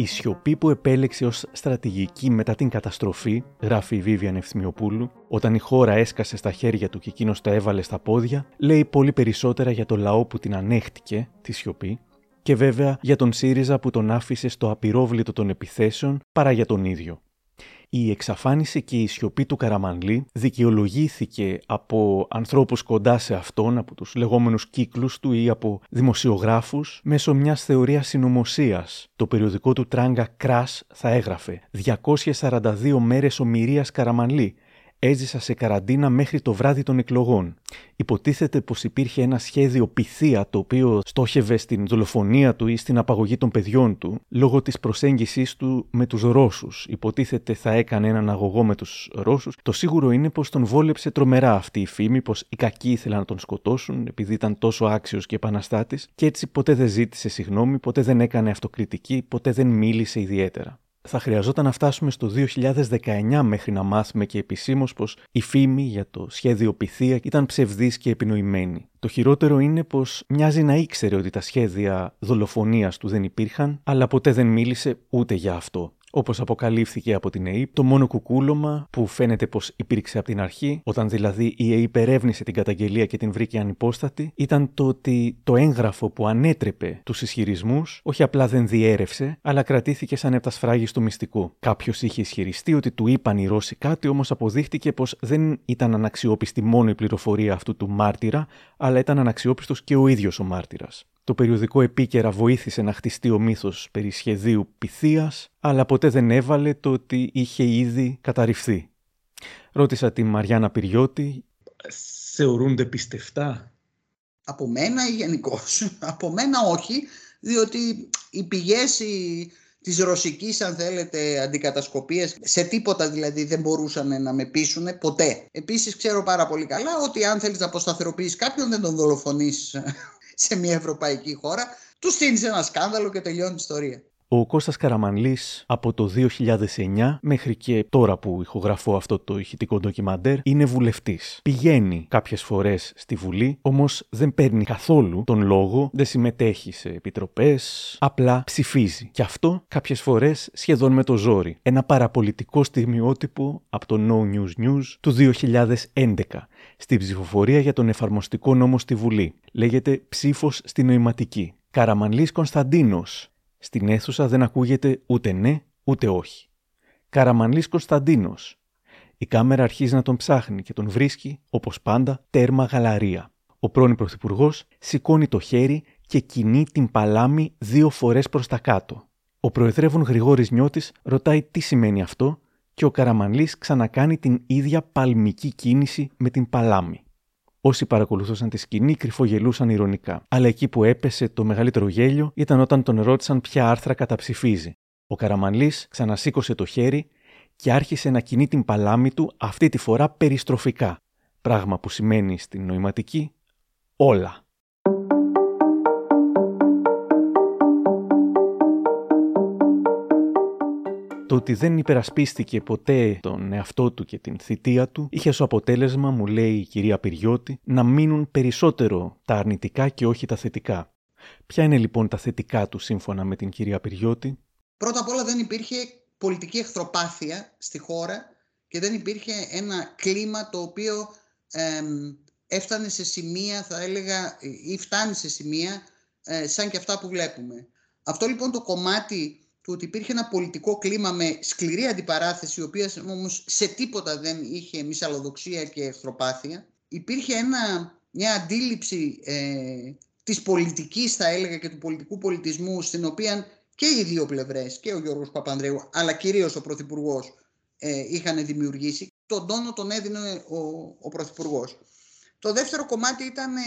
«Η σιωπή που επέλεξε ως στρατηγική μετά την καταστροφή», γράφει η Βίβιαν Ευθυμιοπούλου, «όταν η χώρα έσκασε στα χέρια του και εκείνος τα έβαλε στα πόδια, λέει πολύ περισσότερα για το λαό που την ανέχτηκε, τη σιωπή, και βέβαια για τον ΣΥΡΙΖΑ που τον άφησε στο απειρόβλητο των επιθέσεων παρά για τον ίδιο». Η εξαφάνιση και η σιωπή του Καραμανλή δικαιολογήθηκε από ανθρώπους κοντά σε αυτόν, από τους λεγόμενους κύκλους του ή από δημοσιογράφους, μέσω μιας θεωρίας συνωμοσίας. Το περιοδικό του Τράγκα Κράς θα έγραφε «διακόσιες σαράντα δύο μέρες ομηρίας Καραμανλή. Έζησα σε καραντίνα μέχρι το βράδυ των εκλογών». Υποτίθεται πως υπήρχε ένα σχέδιο πυθία το οποίο στόχευε στην δολοφονία του ή στην απαγωγή των παιδιών του λόγω της προσέγγισης του με τους Ρώσους. Υποτίθεται θα έκανε έναν αγωγό με τους Ρώσους. Το σίγουρο είναι πως τον βόλεψε τρομερά αυτή η φήμη, πως οι κακοί ήθελαν να τον σκοτώσουν επειδή ήταν τόσο άξιος και επαναστάτης, και έτσι ποτέ δεν ζήτησε συγγνώμη, ποτέ δεν έκανε αυτοκριτική, ποτέ δεν μίλησε ιδιαίτερα. Θα χρειαζόταν να φτάσουμε στο δύο χιλιάδες δεκαεννιά μέχρι να μάθουμε και επισήμως πως η φήμη για το σχέδιο πυθία ήταν ψευδής και επινοημένη. Το χειρότερο είναι πως μοιάζει να ήξερε ότι τα σχέδια δολοφονίας του δεν υπήρχαν, αλλά ποτέ δεν μίλησε ούτε για αυτό. Όπως αποκαλύφθηκε από την ΕΕΠ, το μόνο κουκούλωμα που φαίνεται πως υπήρξε από την αρχή, όταν δηλαδή η ΕΕΠ ερεύνησε την καταγγελία και την βρήκε ανυπόστατη, ήταν το ότι το έγγραφο που ανέτρεπε τους ισχυρισμούς όχι απλά δεν διέρευσε, αλλά κρατήθηκε σαν επτασφράγιστο μυστικό. Κάποιος είχε ισχυριστεί ότι του είπαν οι Ρώσοι κάτι, όμως αποδείχτηκε πως δεν ήταν αναξιόπιστη μόνο η πληροφορία αυτού του μάρτυρα, αλλά ήταν αναξιόπιστος και ο ίδιος ο μάρτυρας. Το περιοδικό Επίκαιρα βοήθησε να χτιστεί ο μύθος περί σχεδίου πυθίας, αλλά ποτέ δεν έβαλε το ότι είχε ήδη καταρριφθεί. Ρώτησα τη Μαριάννα Πυριώτη. Θεωρούνται πιστευτά? Από μένα ή γενικώς? Από μένα όχι, διότι οι πηγές της ρωσικής, αν θέλετε, αντικατασκοπίας, σε τίποτα δηλαδή δεν μπορούσαν να με πείσουν ποτέ. Επίσης ξέρω πάρα πολύ καλά ότι αν θέλεις να αποσταθεροποιήσεις κάποιον δεν τον δολοφονείς σε μια ευρωπαϊκή χώρα, του στείνεις ένα σκάνδαλο και τελειώνει η ιστορία. Ο Κώστας Καραμανλής από το δύο χιλιάδες εννιά μέχρι και τώρα που ηχογραφώ αυτό το ηχητικό ντοκιμαντέρ είναι βουλευτής. Πηγαίνει κάποιες φορές στη Βουλή, όμως δεν παίρνει καθόλου τον λόγο, δεν συμμετέχει σε επιτροπές, απλά ψηφίζει. Και αυτό κάποιες φορές σχεδόν με το ζόρι. Ένα παραπολιτικό στιγμιότυπο από το No News News του δύο χιλιάδες έντεκα στη ψηφοφορία για τον εφαρμοστικό νόμο στη Βουλή. Λέγεται ψήφος στη νοηματική. Καραμανλής Κωνσταντίνος. Στην αίθουσα δεν ακούγεται ούτε ναι, ούτε όχι. Καραμανλής Κωνσταντίνος. Η κάμερα αρχίζει να τον ψάχνει και τον βρίσκει, όπως πάντα, τέρμα Γαλαρία. Ο πρώην πρωθυπουργός σηκώνει το χέρι και κινεί την παλάμη δύο φορές προς τα κάτω. Ο προεδρεύων Γρηγόρης Νιώτης ρωτάει τι σημαίνει αυτό και ο Καραμανλής ξανακάνει την ίδια παλμική κίνηση με την παλάμη. Όσοι παρακολουθούσαν τη σκηνή κρυφογελούσαν ειρωνικά. Αλλά εκεί που έπεσε το μεγαλύτερο γέλιο ήταν όταν τον ρώτησαν ποια άρθρα καταψηφίζει. Ο Καραμανλής ξανασήκωσε το χέρι και άρχισε να κινεί την παλάμη του, αυτή τη φορά περιστροφικά. Πράγμα που σημαίνει στην νοηματική όλα. Το ότι δεν υπερασπίστηκε ποτέ τον εαυτό του και την θητεία του είχε ως αποτέλεσμα, μου λέει η κυρία Πυριώτη, να μείνουν περισσότερο τα αρνητικά και όχι τα θετικά. Ποια είναι λοιπόν τα θετικά του σύμφωνα με την κυρία Πυριώτη? Πρώτα απ' όλα δεν υπήρχε πολιτική εχθροπάθεια στη χώρα και δεν υπήρχε ένα κλίμα το οποίο εμ, έφτανε σε σημεία, θα έλεγα, ή φτάνει σε σημεία ε, σαν και αυτά που βλέπουμε. Αυτό λοιπόν το κομμάτι του ότι υπήρχε ένα πολιτικό κλίμα με σκληρή αντιπαράθεση, η οποία όμως σε τίποτα δεν είχε μυσαλλοδοξία και εχθροπάθεια. Υπήρχε ένα, μια αντίληψη ε, της πολιτικής, θα έλεγα, και του πολιτικού πολιτισμού, στην οποία και οι δύο πλευρές, και ο Γιώργος Παπανδρέου, αλλά κυρίως ο Πρωθυπουργός, ε, είχαν δημιουργήσει. Τον τόνο τον έδινε ο, ο Πρωθυπουργός. Το δεύτερο κομμάτι ήταν ε,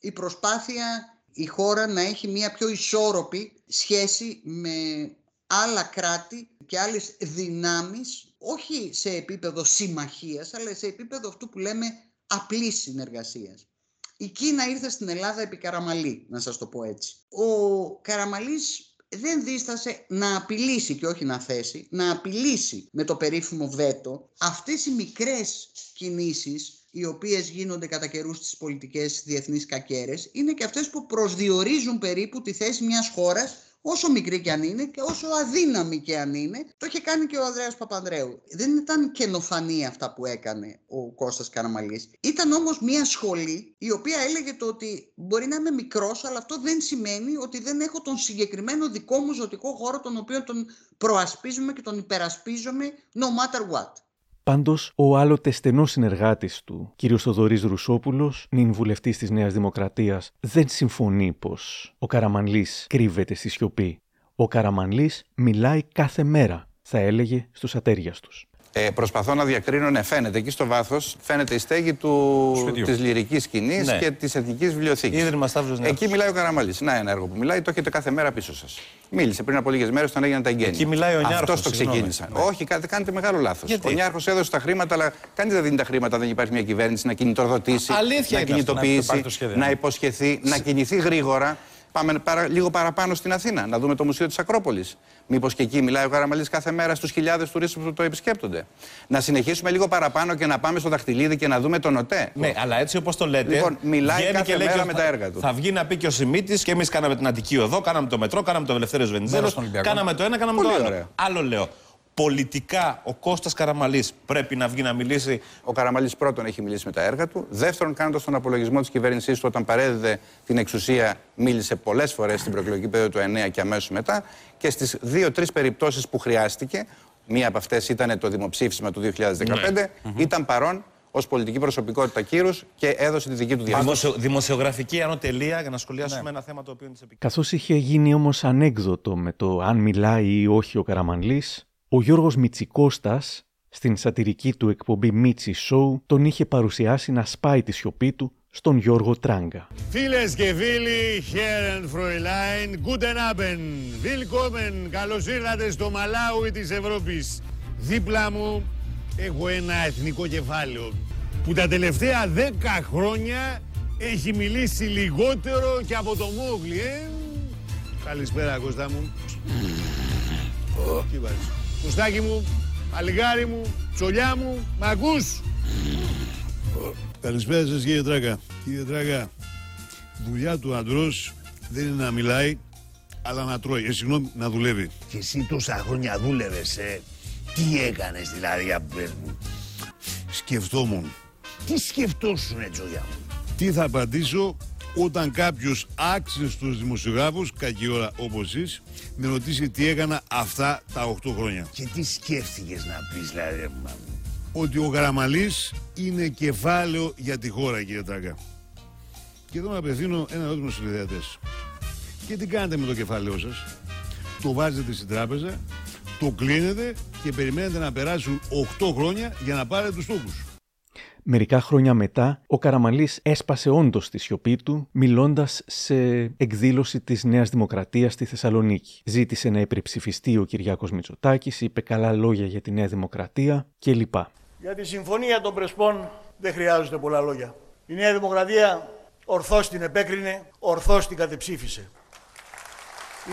η προσπάθεια η χώρα να έχει μια πιο ισόρροπη σχέση με άλλα κράτη και άλλες δυνάμεις, όχι σε επίπεδο συμμαχίας, αλλά σε επίπεδο αυτού που λέμε απλής συνεργασίας. Η Κίνα ήρθε στην Ελλάδα επί Καραμανλή, να σας το πω έτσι. Ο Καραμανλής δεν δίστασε να απειλήσει και όχι να θέσει, να απειλήσει με το περίφημο βέτο. Αυτές οι μικρές κινήσεις, οι οποίες γίνονται κατά καιρούς στις πολιτικές διεθνείς κακέρες, είναι και αυτές που προσδιορίζουν περίπου τη θέση μιας χώρας, όσο μικρή και αν είναι και όσο αδύναμη και αν είναι. Το είχε κάνει και ο Ανδρέας Παπανδρέου. Δεν ήταν καινοφανή αυτά που έκανε ο Κώστας Καραμανλής. Ήταν όμως μια σχολή η οποία έλεγε το ότι μπορεί να είμαι μικρός, αλλά αυτό δεν σημαίνει ότι δεν έχω τον συγκεκριμένο δικό μου ζωτικό χώρο, τον οποίο τον προασπίζομαι και τον υπερασπίζομαι no matter what. Πάντως, ο άλλοτε στενός συνεργάτης του, κ. Θοδωρής Ρουσόπουλος, νυν βουλευτής της Νέας Δημοκρατίας, δεν συμφωνεί πως ο Καραμανλής κρύβεται στη σιωπή. Ο Καραμανλής μιλάει κάθε μέρα, θα έλεγε στους ατέρειας τους. Ε, προσπαθώ να διακρίνω, ναι, φαίνεται εκεί στο βάθος, φαίνεται η στέγη του... της λυρικής σκηνής, ναι, και της Εθνικής Βιβλιοθήκης. Ίδρυμα Σταύρος Νέος. Εκεί μιλάει ο Καραμανλής. Να, ένα έργο που μιλάει, το έχετε κάθε μέρα πίσω σας. Μίλησε πριν από λίγες μέρες όταν έγιναν τα εγγένεια. Εκεί μιλάει ο Νιάρχος. Αυτό το ξεκίνησαν. Ναι. Όχι, κάνετε μεγάλο λάθος. Ο Νιάρχος έδωσε τα χρήματα, αλλά κανείς δεν δίνει τα χρήματα, δεν υπάρχει μια κυβέρνηση να κινητοδοτήσει, να κινητοποιήσει, να υποσχεθεί, να κινηθεί γρήγορα. Πάμε παρα, λίγο παραπάνω στην Αθήνα, να δούμε το Μουσείο της Ακρόπολης. Μήπως και εκεί μιλάει ο Καραμανλής κάθε μέρα στους χιλιάδες τουρίστες που το επισκέπτονται. Να συνεχίσουμε λίγο παραπάνω και να πάμε στο Δαχτυλίδι και να δούμε τον ΟΤΕ. Ναι, το... αλλά έτσι όπως το λέτε. Λοιπόν, μιλάει κάθε μέρα θα, με τα έργα του. Θα βγει να πει και ο Σιμίτης, και εμείς κάναμε την Αττική Οδό, κάναμε το μετρό, κάναμε το Ελευθέριος Βενιζέλος. Κάναμε το ένα, κάναμε πολύ το άλλο. Άλλο λέω. Πολιτικά ο Κώστας Καραμανλής πρέπει να βγει να μιλήσει. Ο Καραμανλής πρώτον έχει μιλήσει με τα έργα του. Δεύτερον, κάνοντας τον απολογισμό της κυβέρνησής του όταν παρέδιδε την εξουσία, μίλησε πολλές φορές στην προεκλογική περίοδο του εννιά και αμέσως μετά. Και στις δύο-τρεις περιπτώσεις που χρειάστηκε, μία από αυτές ήταν το δημοψήφισμα του δύο χιλιάδες δεκαπέντε, ναι, ήταν παρόν ως πολιτική προσωπικότητα κύρους και έδωσε τη δική του διάσταση. Δημοσιογραφική ανωτελεία για να σχολιάσουμε, ναι, ένα θέμα το οποίο είναι επικίνδυνο. Καθώς είχε γίνει όμως ανέκδοτο με το αν μιλάει ή όχι ο Καραμανλής, ο Γιώργος Μητσικώστας, στην σατιρική του εκπομπή Μίτσι Show, τον είχε παρουσιάσει να σπάει τη σιωπή του στον Γιώργο Τράγκα. Φίλες και φίλοι, Herren Fräulein, Guten Abend, Willkommen, καλώς ήρθατε στο Μαλάουι της Ευρώπης. Δίπλα μου έχω ένα εθνικό κεφάλαιο που τα τελευταία δέκα χρόνια έχει μιλήσει λιγότερο και από το Μόγλι, ε? Καλησπέρα, Κωστά μου. Τι είπες. Κωστάκι μου, παλιγάρι μου, τσολιά μου, μ' ακούς. Καλησπέρα σας, κύριε Τράκα. Κύριε Τράκα, δουλειά του αντρός δεν είναι να μιλάει, αλλά να τρώει. Ε, συγγνώμη, να δουλεύει. Και εσύ τόσα χρόνια δούλευες, ε. Τι έκανες δηλαδή, απ' μου. Σκεφτόμουν. Τι σκεφτόσουνε, τσολιά μου. Τι θα απαντήσω όταν κάποιος άξιστος δημοσιογράφος, κακή ώρα όπως εσείς, με ρωτήσει τι έκανα αυτά τα οκτώ χρόνια. Και τι σκέφτηκες να πεις, δηλαδή, απ' μου. Ότι ο Καραμαλής είναι κεφάλαιο για τη χώρα, κύριε Τράκα. Και εδώ να απευθύνω ένα ερώτημα στους τηλεθεατές. Και τι κάνετε με το κεφάλαιο σας? Το βάζετε στην τράπεζα, το κλείνετε και περιμένετε να περάσουν οκτώ χρόνια για να πάρετε τους τόκους. Μερικά χρόνια μετά, ο Καραμαλής έσπασε όντως τη σιωπή του, μιλώντας σε εκδήλωση της Νέας Δημοκρατίας στη Θεσσαλονίκη. Ζήτησε να υπερψηφιστεί ο Κυριάκος Μητσοτάκης, είπε καλά λόγια για τη Νέα Δημοκρατία κλπ. Για τη συμφωνία των Πρεσπών δεν χρειάζονται πολλά λόγια. Η Νέα Δημοκρατία ορθώς την επέκρινε, ορθώς την κατεψήφισε.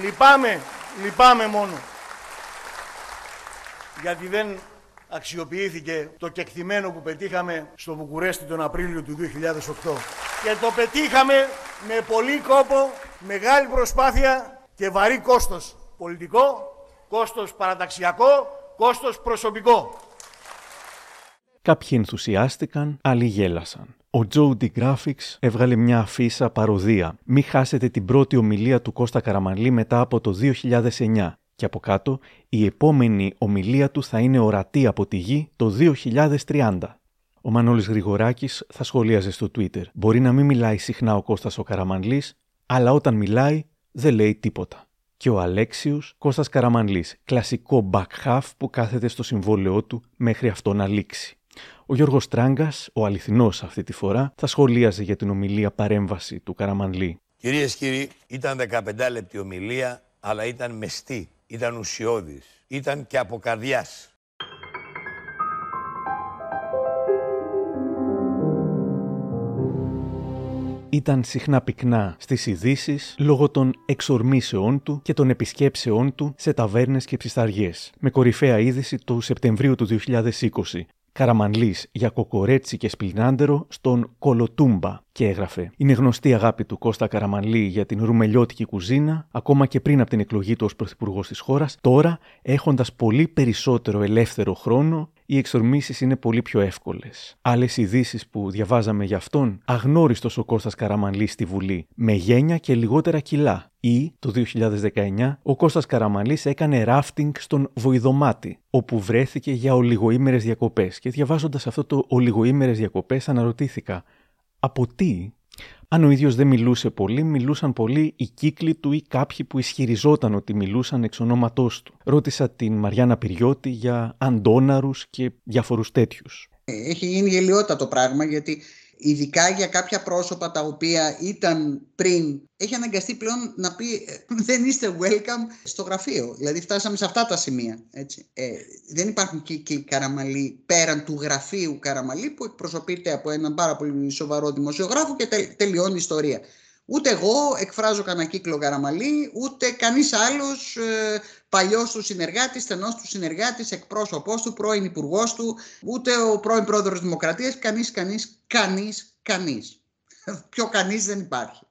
Λυπάμαι, λυπάμαι μόνο, γιατί δεν αξιοποιήθηκε το κεκτημένο που πετύχαμε στο Βουκουρέστι τον Απρίλιο του δύο χιλιάδες οκτώ. Και το πετύχαμε με πολύ κόπο, μεγάλη προσπάθεια και βαρύ κόστος πολιτικό, κόστος παραταξιακό, κόστος προσωπικό. Κάποιοι ενθουσιάστηκαν, άλλοι γέλασαν. Ο Jody Graphics έβγαλε μια αφίσα παροδία. Μη χάσετε την πρώτη ομιλία του Κώστα Καραμανλή μετά από το δύο χιλιάδες εννιά. Και από κάτω, η επόμενη ομιλία του θα είναι ορατή από τη γη το δύο χιλιάδες τριάντα. Ο Μανώλης Γρηγοράκης θα σχολίαζε στο Twitter. Μπορεί να μην μιλάει συχνά ο Κώστας ο Καραμανλής, αλλά όταν μιλάει δεν λέει τίποτα. Και ο Αλέξιος Κώστας Καραμανλής, κλασικό back half που κάθεται στο συμβόλαιό του μέχρι αυτό να λήξει. Ο Γιώργος Τράγκας, ο αληθινός αυτή τη φορά, θα σχολίαζε για την ομιλία παρέμβαση του Καραμανλή. Κυρίες και κύριοι, ήταν δεκαπεντάλεπτη ομιλία, αλλά ήταν μεστή. Ήταν ουσιώδης. Ήταν και από καρδιάς. Ήταν συχνά πυκνά στις ειδήσεις λόγω των εξορμήσεών του και των επισκέψεών του σε ταβέρνες και ψισταριές. Με κορυφαία είδηση του Σεπτεμβρίου του δύο χιλιάδες είκοσι. Καραμανλής για κοκορέτσι και σπινάντερο στον Κολοτούμπα και έγραφε «Είναι γνωστή η αγάπη του Κώστα Καραμανλή για την ρουμελιώτικη κουζίνα, ακόμα και πριν από την εκλογή του ως πρωθυπουργός της χώρας. Τώρα, έχοντας πολύ περισσότερο ελεύθερο χρόνο, οι εξορμήσεις είναι πολύ πιο εύκολες. Άλλες ειδήσεις που διαβάζαμε για αυτόν, αγνώριστος ο Κώστας Καραμανλής στη Βουλή, με γένεια και λιγότερα κιλά. Ή, το δύο χιλιάδες δεκαεννιά, ο Κώστας Καραμανλής έκανε ράφτινγκ στον Βοηδομάτι, όπου βρέθηκε για ολιγοήμερες διακοπές. Και διαβάζοντας αυτό το ολιγοήμερες διακοπές, αναρωτήθηκα. Από τι? Αν ο ίδιος δεν μιλούσε πολύ, μιλούσαν πολύ οι κύκλοι του ή κάποιοι που ισχυριζόταν ότι μιλούσαν εξ ονόματός του. Ρώτησα την Μαριάννα Πυριώτη για αντόναρους και διάφορους τέτοιους. Έχει γίνει γελιότητα το πράγμα, γιατί ειδικά για κάποια πρόσωπα τα οποία ήταν πριν, έχει αναγκαστεί πλέον να πει δεν είστε welcome στο γραφείο. Δηλαδή φτάσαμε σε αυτά τα σημεία. Έτσι. Ε, δεν υπάρχουν κύκλοι Καραμανλή πέραν του γραφείου Καραμανλή που εκπροσωπείται από έναν πάρα πολύ σοβαρό δημοσιογράφο και τελ, τελειώνει η ιστορία. Ούτε εγώ εκφράζω κανένα κύκλο Καραμανλή, ούτε κανείς άλλος ε, παλιός του συνεργάτης, στενός του συνεργάτης, εκπρόσωπός του, πρώην υπουργός του, ούτε ο πρώην πρόεδρος της Δημοκρατίας, κανείς, κανείς, κανείς, κανείς. Πιο κανείς δεν υπάρχει.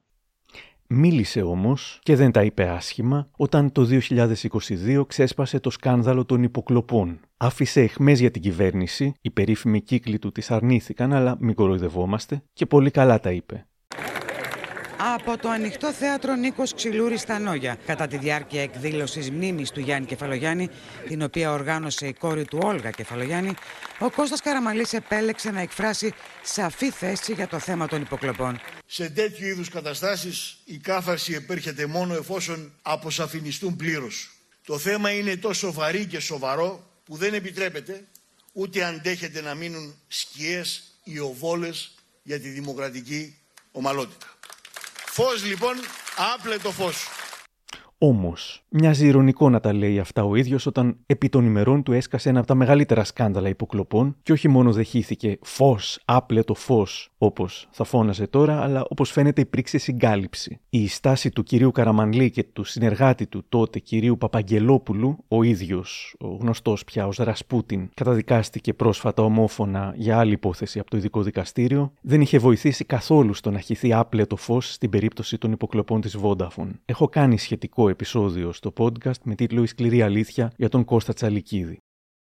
Μίλησε όμως και δεν τα είπε άσχημα όταν το δύο χιλιάδες είκοσι δύο ξέσπασε το σκάνδαλο των υποκλοπών. Άφησε αιχμές για την κυβέρνηση, οι περίφημοι κύκλοι του τις αρνήθηκαν, αλλά μην κοροϊδευόμαστε, και πολύ καλά τα είπε. Από το ανοιχτό θέατρο Νίκος Ξυλούρης στα Νόγια, κατά τη διάρκεια εκδήλωσης μνήμης του Γιάννη Κεφαλογιάννη, την οποία οργάνωσε η κόρη του Όλγα Κεφαλογιάννη, ο Κώστας Καραμανλής επέλεξε να εκφράσει σαφή θέση για το θέμα των υποκλοπών. Σε τέτοιου είδους καταστάσεις η κάθαρση επέρχεται μόνο εφόσον αποσαφινιστούν πλήρως. Το θέμα είναι τόσο βαρύ και σοβαρό που δεν επιτρέπεται ούτε αντέχεται να μείνουν σκιές ή οβόλες για τη δημοκρατική ομαλότητα. Φως λοιπόν, άπλε το φως. Όμως, μοιάζει ειρωνικό να τα λέει αυτά ο ίδιος όταν επί των ημερών του έσκασε ένα από τα μεγαλύτερα σκάνδαλα υποκλοπών και όχι μόνος δεχήθηκε φως, άπλετο φως, όπως θα φώναζε τώρα, αλλά όπως φαίνεται υπήρξε συγκάλυψη. Η στάση του κυρίου Καραμανλή και του συνεργάτη του τότε κυρίου Παπαγγελόπουλου, ο ίδιος, ο γνωστός πια ως Ρασπούτιν, καταδικάστηκε πρόσφατα ομόφωνα για άλλη υπόθεση από το ειδικό δικαστήριο, δεν είχε βοηθήσει καθόλου στο να χυθεί άπλετο φως στην περίπτωση των υποκλοπών της Vodafone. Έχω κάνει σχετικό επεισόδιο στο podcast με τίτλο «Η σκληρή αλήθεια» για τον Κώστα Τσαλικίδη.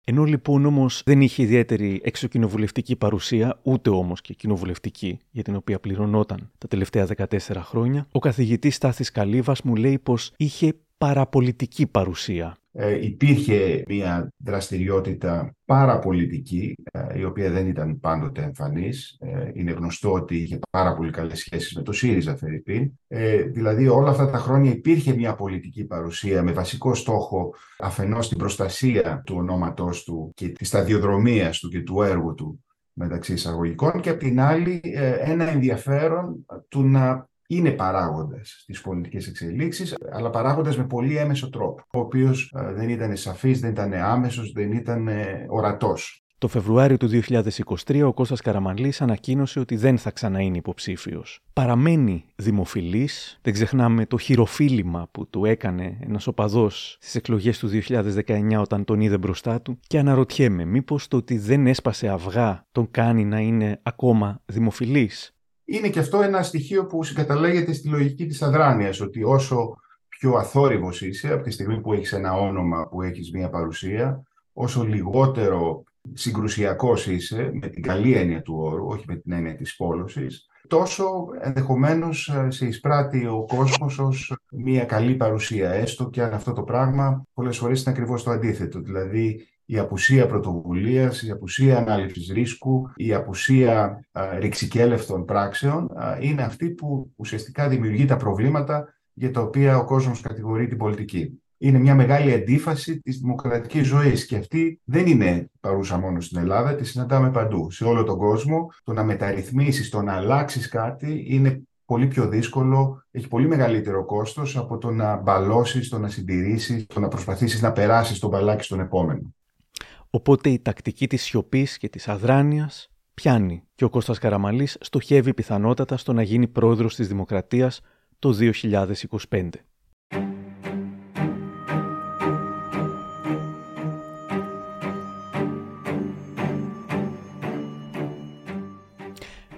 Ενώ λοιπόν όμως δεν είχε ιδιαίτερη εξωκοινοβουλευτική παρουσία, ούτε όμως και κοινοβουλευτική, για την οποία πληρωνόταν τα τελευταία δεκατέσσερα χρόνια, ο καθηγητής Στάθης Καλίβας μου λέει πως είχε παραπολιτική παρουσία. Ε, υπήρχε μια δραστηριότητα παραπολιτική, ε, η οποία δεν ήταν πάντοτε εμφανής. Ε, είναι γνωστό ότι είχε πάρα πολύ καλές σχέσεις με το ΣΥΡΙΖΑ, Φερρυπίν. Ε, δηλαδή όλα αυτά τα χρόνια υπήρχε μια πολιτική παρουσία με βασικό στόχο αφενός την προστασία του ονόματός του και της σταδιοδρομίας του και του έργου του μεταξύ εισαγωγικών και απ' την άλλη ε, ένα ενδιαφέρον του να είναι παράγοντας στις πολιτικές εξελίξεις, αλλά παράγοντας με πολύ έμεσο τρόπο, ο οποίος δεν ήταν σαφής, δεν ήταν άμεσος, δεν ήταν ορατός. Το Φεβρουάριο του δύο χιλιάδες είκοσι τρία ο Κώστας Καραμανλής ανακοίνωσε ότι δεν θα ξανά είναι υποψήφιος. Παραμένει δημοφιλής, δεν ξεχνάμε το χειροφύλημα που του έκανε ένας οπαδός στις εκλογές του δύο χιλιάδες δεκαεννιά όταν τον είδε μπροστά του και αναρωτιέμαι μήπως το ότι δεν έσπασε αυγά τον κάνει να είναι ακόμα δημοφιλής. Είναι και αυτό ένα στοιχείο που συγκαταλέγεται στη λογική της αδράνειας, ότι όσο πιο αθόρυβος είσαι από τη στιγμή που έχεις ένα όνομα, που έχεις μία παρουσία, όσο λιγότερο συγκρουσιακός είσαι, με την καλή έννοια του όρου, όχι με την έννοια της πόλωσης, τόσο ενδεχομένως σε εισπράττει ο κόσμος ως μία καλή παρουσία, έστω και αν αυτό το πράγμα πολλές φορές είναι ακριβώς το αντίθετο, δηλαδή η απουσία πρωτοβουλίας, η απουσία ανάληψης ρίσκου, η απουσία α, ρηξικέλευτων πράξεων α, είναι αυτή που ουσιαστικά δημιουργεί τα προβλήματα για τα οποία ο κόσμος κατηγορεί την πολιτική. Είναι μια μεγάλη αντίφαση της δημοκρατικής ζωής και αυτή δεν είναι παρούσα μόνο στην Ελλάδα, τη συναντάμε παντού. Σε όλο τον κόσμο το να μεταρρυθμίσεις, το να αλλάξεις κάτι είναι πολύ πιο δύσκολο, έχει πολύ μεγαλύτερο κόστος από το να μπαλώσεις, το να συντηρήσεις, το να προσπαθήσεις να περάσεις τον μπαλάκι στον επόμενο. Οπότε η τακτική της σιωπής και της αδράνειας πιάνει και ο Κώστας Καραμανλής στοχεύει πιθανότατα στο να γίνει πρόεδρος της Δημοκρατίας το δύο χιλιάδες είκοσι πέντε.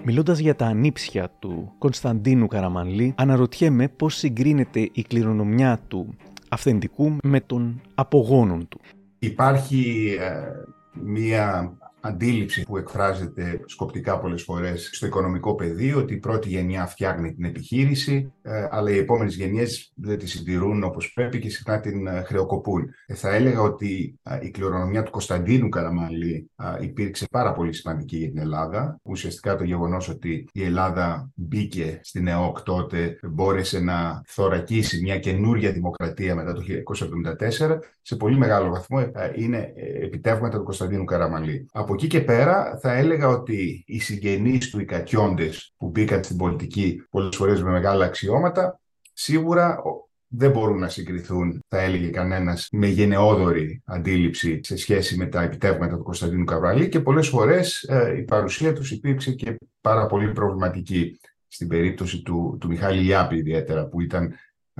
Μιλώντας για τα ανήψια του Κωνσταντίνου Καραμανλή, αναρωτιέμαι πώς συγκρίνεται η κληρονομιά του αυθεντικού με των απογόνων του. Υπάρχει ε, μία αντίληψη που εκφράζεται σκοπτικά πολλές φορές στο οικονομικό πεδίο, ότι η πρώτη γενιά φτιάχνει την επιχείρηση, ε, αλλά οι επόμενες γενιές δεν τη συντηρούν όπως πρέπει και συχνά την ε, χρεοκοπούν. Ε, θα έλεγα ότι ε, η κληρονομιά του Κωνσταντίνου Καραμανλή ε, υπήρξε πάρα πολύ σημαντική για την Ελλάδα. Ουσιαστικά το γεγονός ότι η Ελλάδα μπήκε στην ΕΟΚ τότε, μπόρεσε να θωρακίσει μια καινούρια δημοκρατία μετά το χίλια εννιακόσια εβδομήντα τέσσερα, σε πολύ μεγάλο βαθμό ε, ε, είναι επιτεύγματα του Κωνσταντίνου Καραμανλή. Από εκεί και πέρα θα έλεγα ότι οι συγγενείς του, οι κατιόντες που μπήκαν στην πολιτική πολλές φορές με μεγάλα αξιώματα, σίγουρα δεν μπορούν να συγκριθούν, θα έλεγε κανένας, με γενναιόδορη αντίληψη σε σχέση με τα επιτεύγματα του Κωνσταντίνου Καραμανλή και πολλές φορές ε, η παρουσία τους υπήρξε και πάρα πολύ προβληματική. Στην περίπτωση του, του Μιχάλη Λιάπη ιδιαίτερα, που ήταν,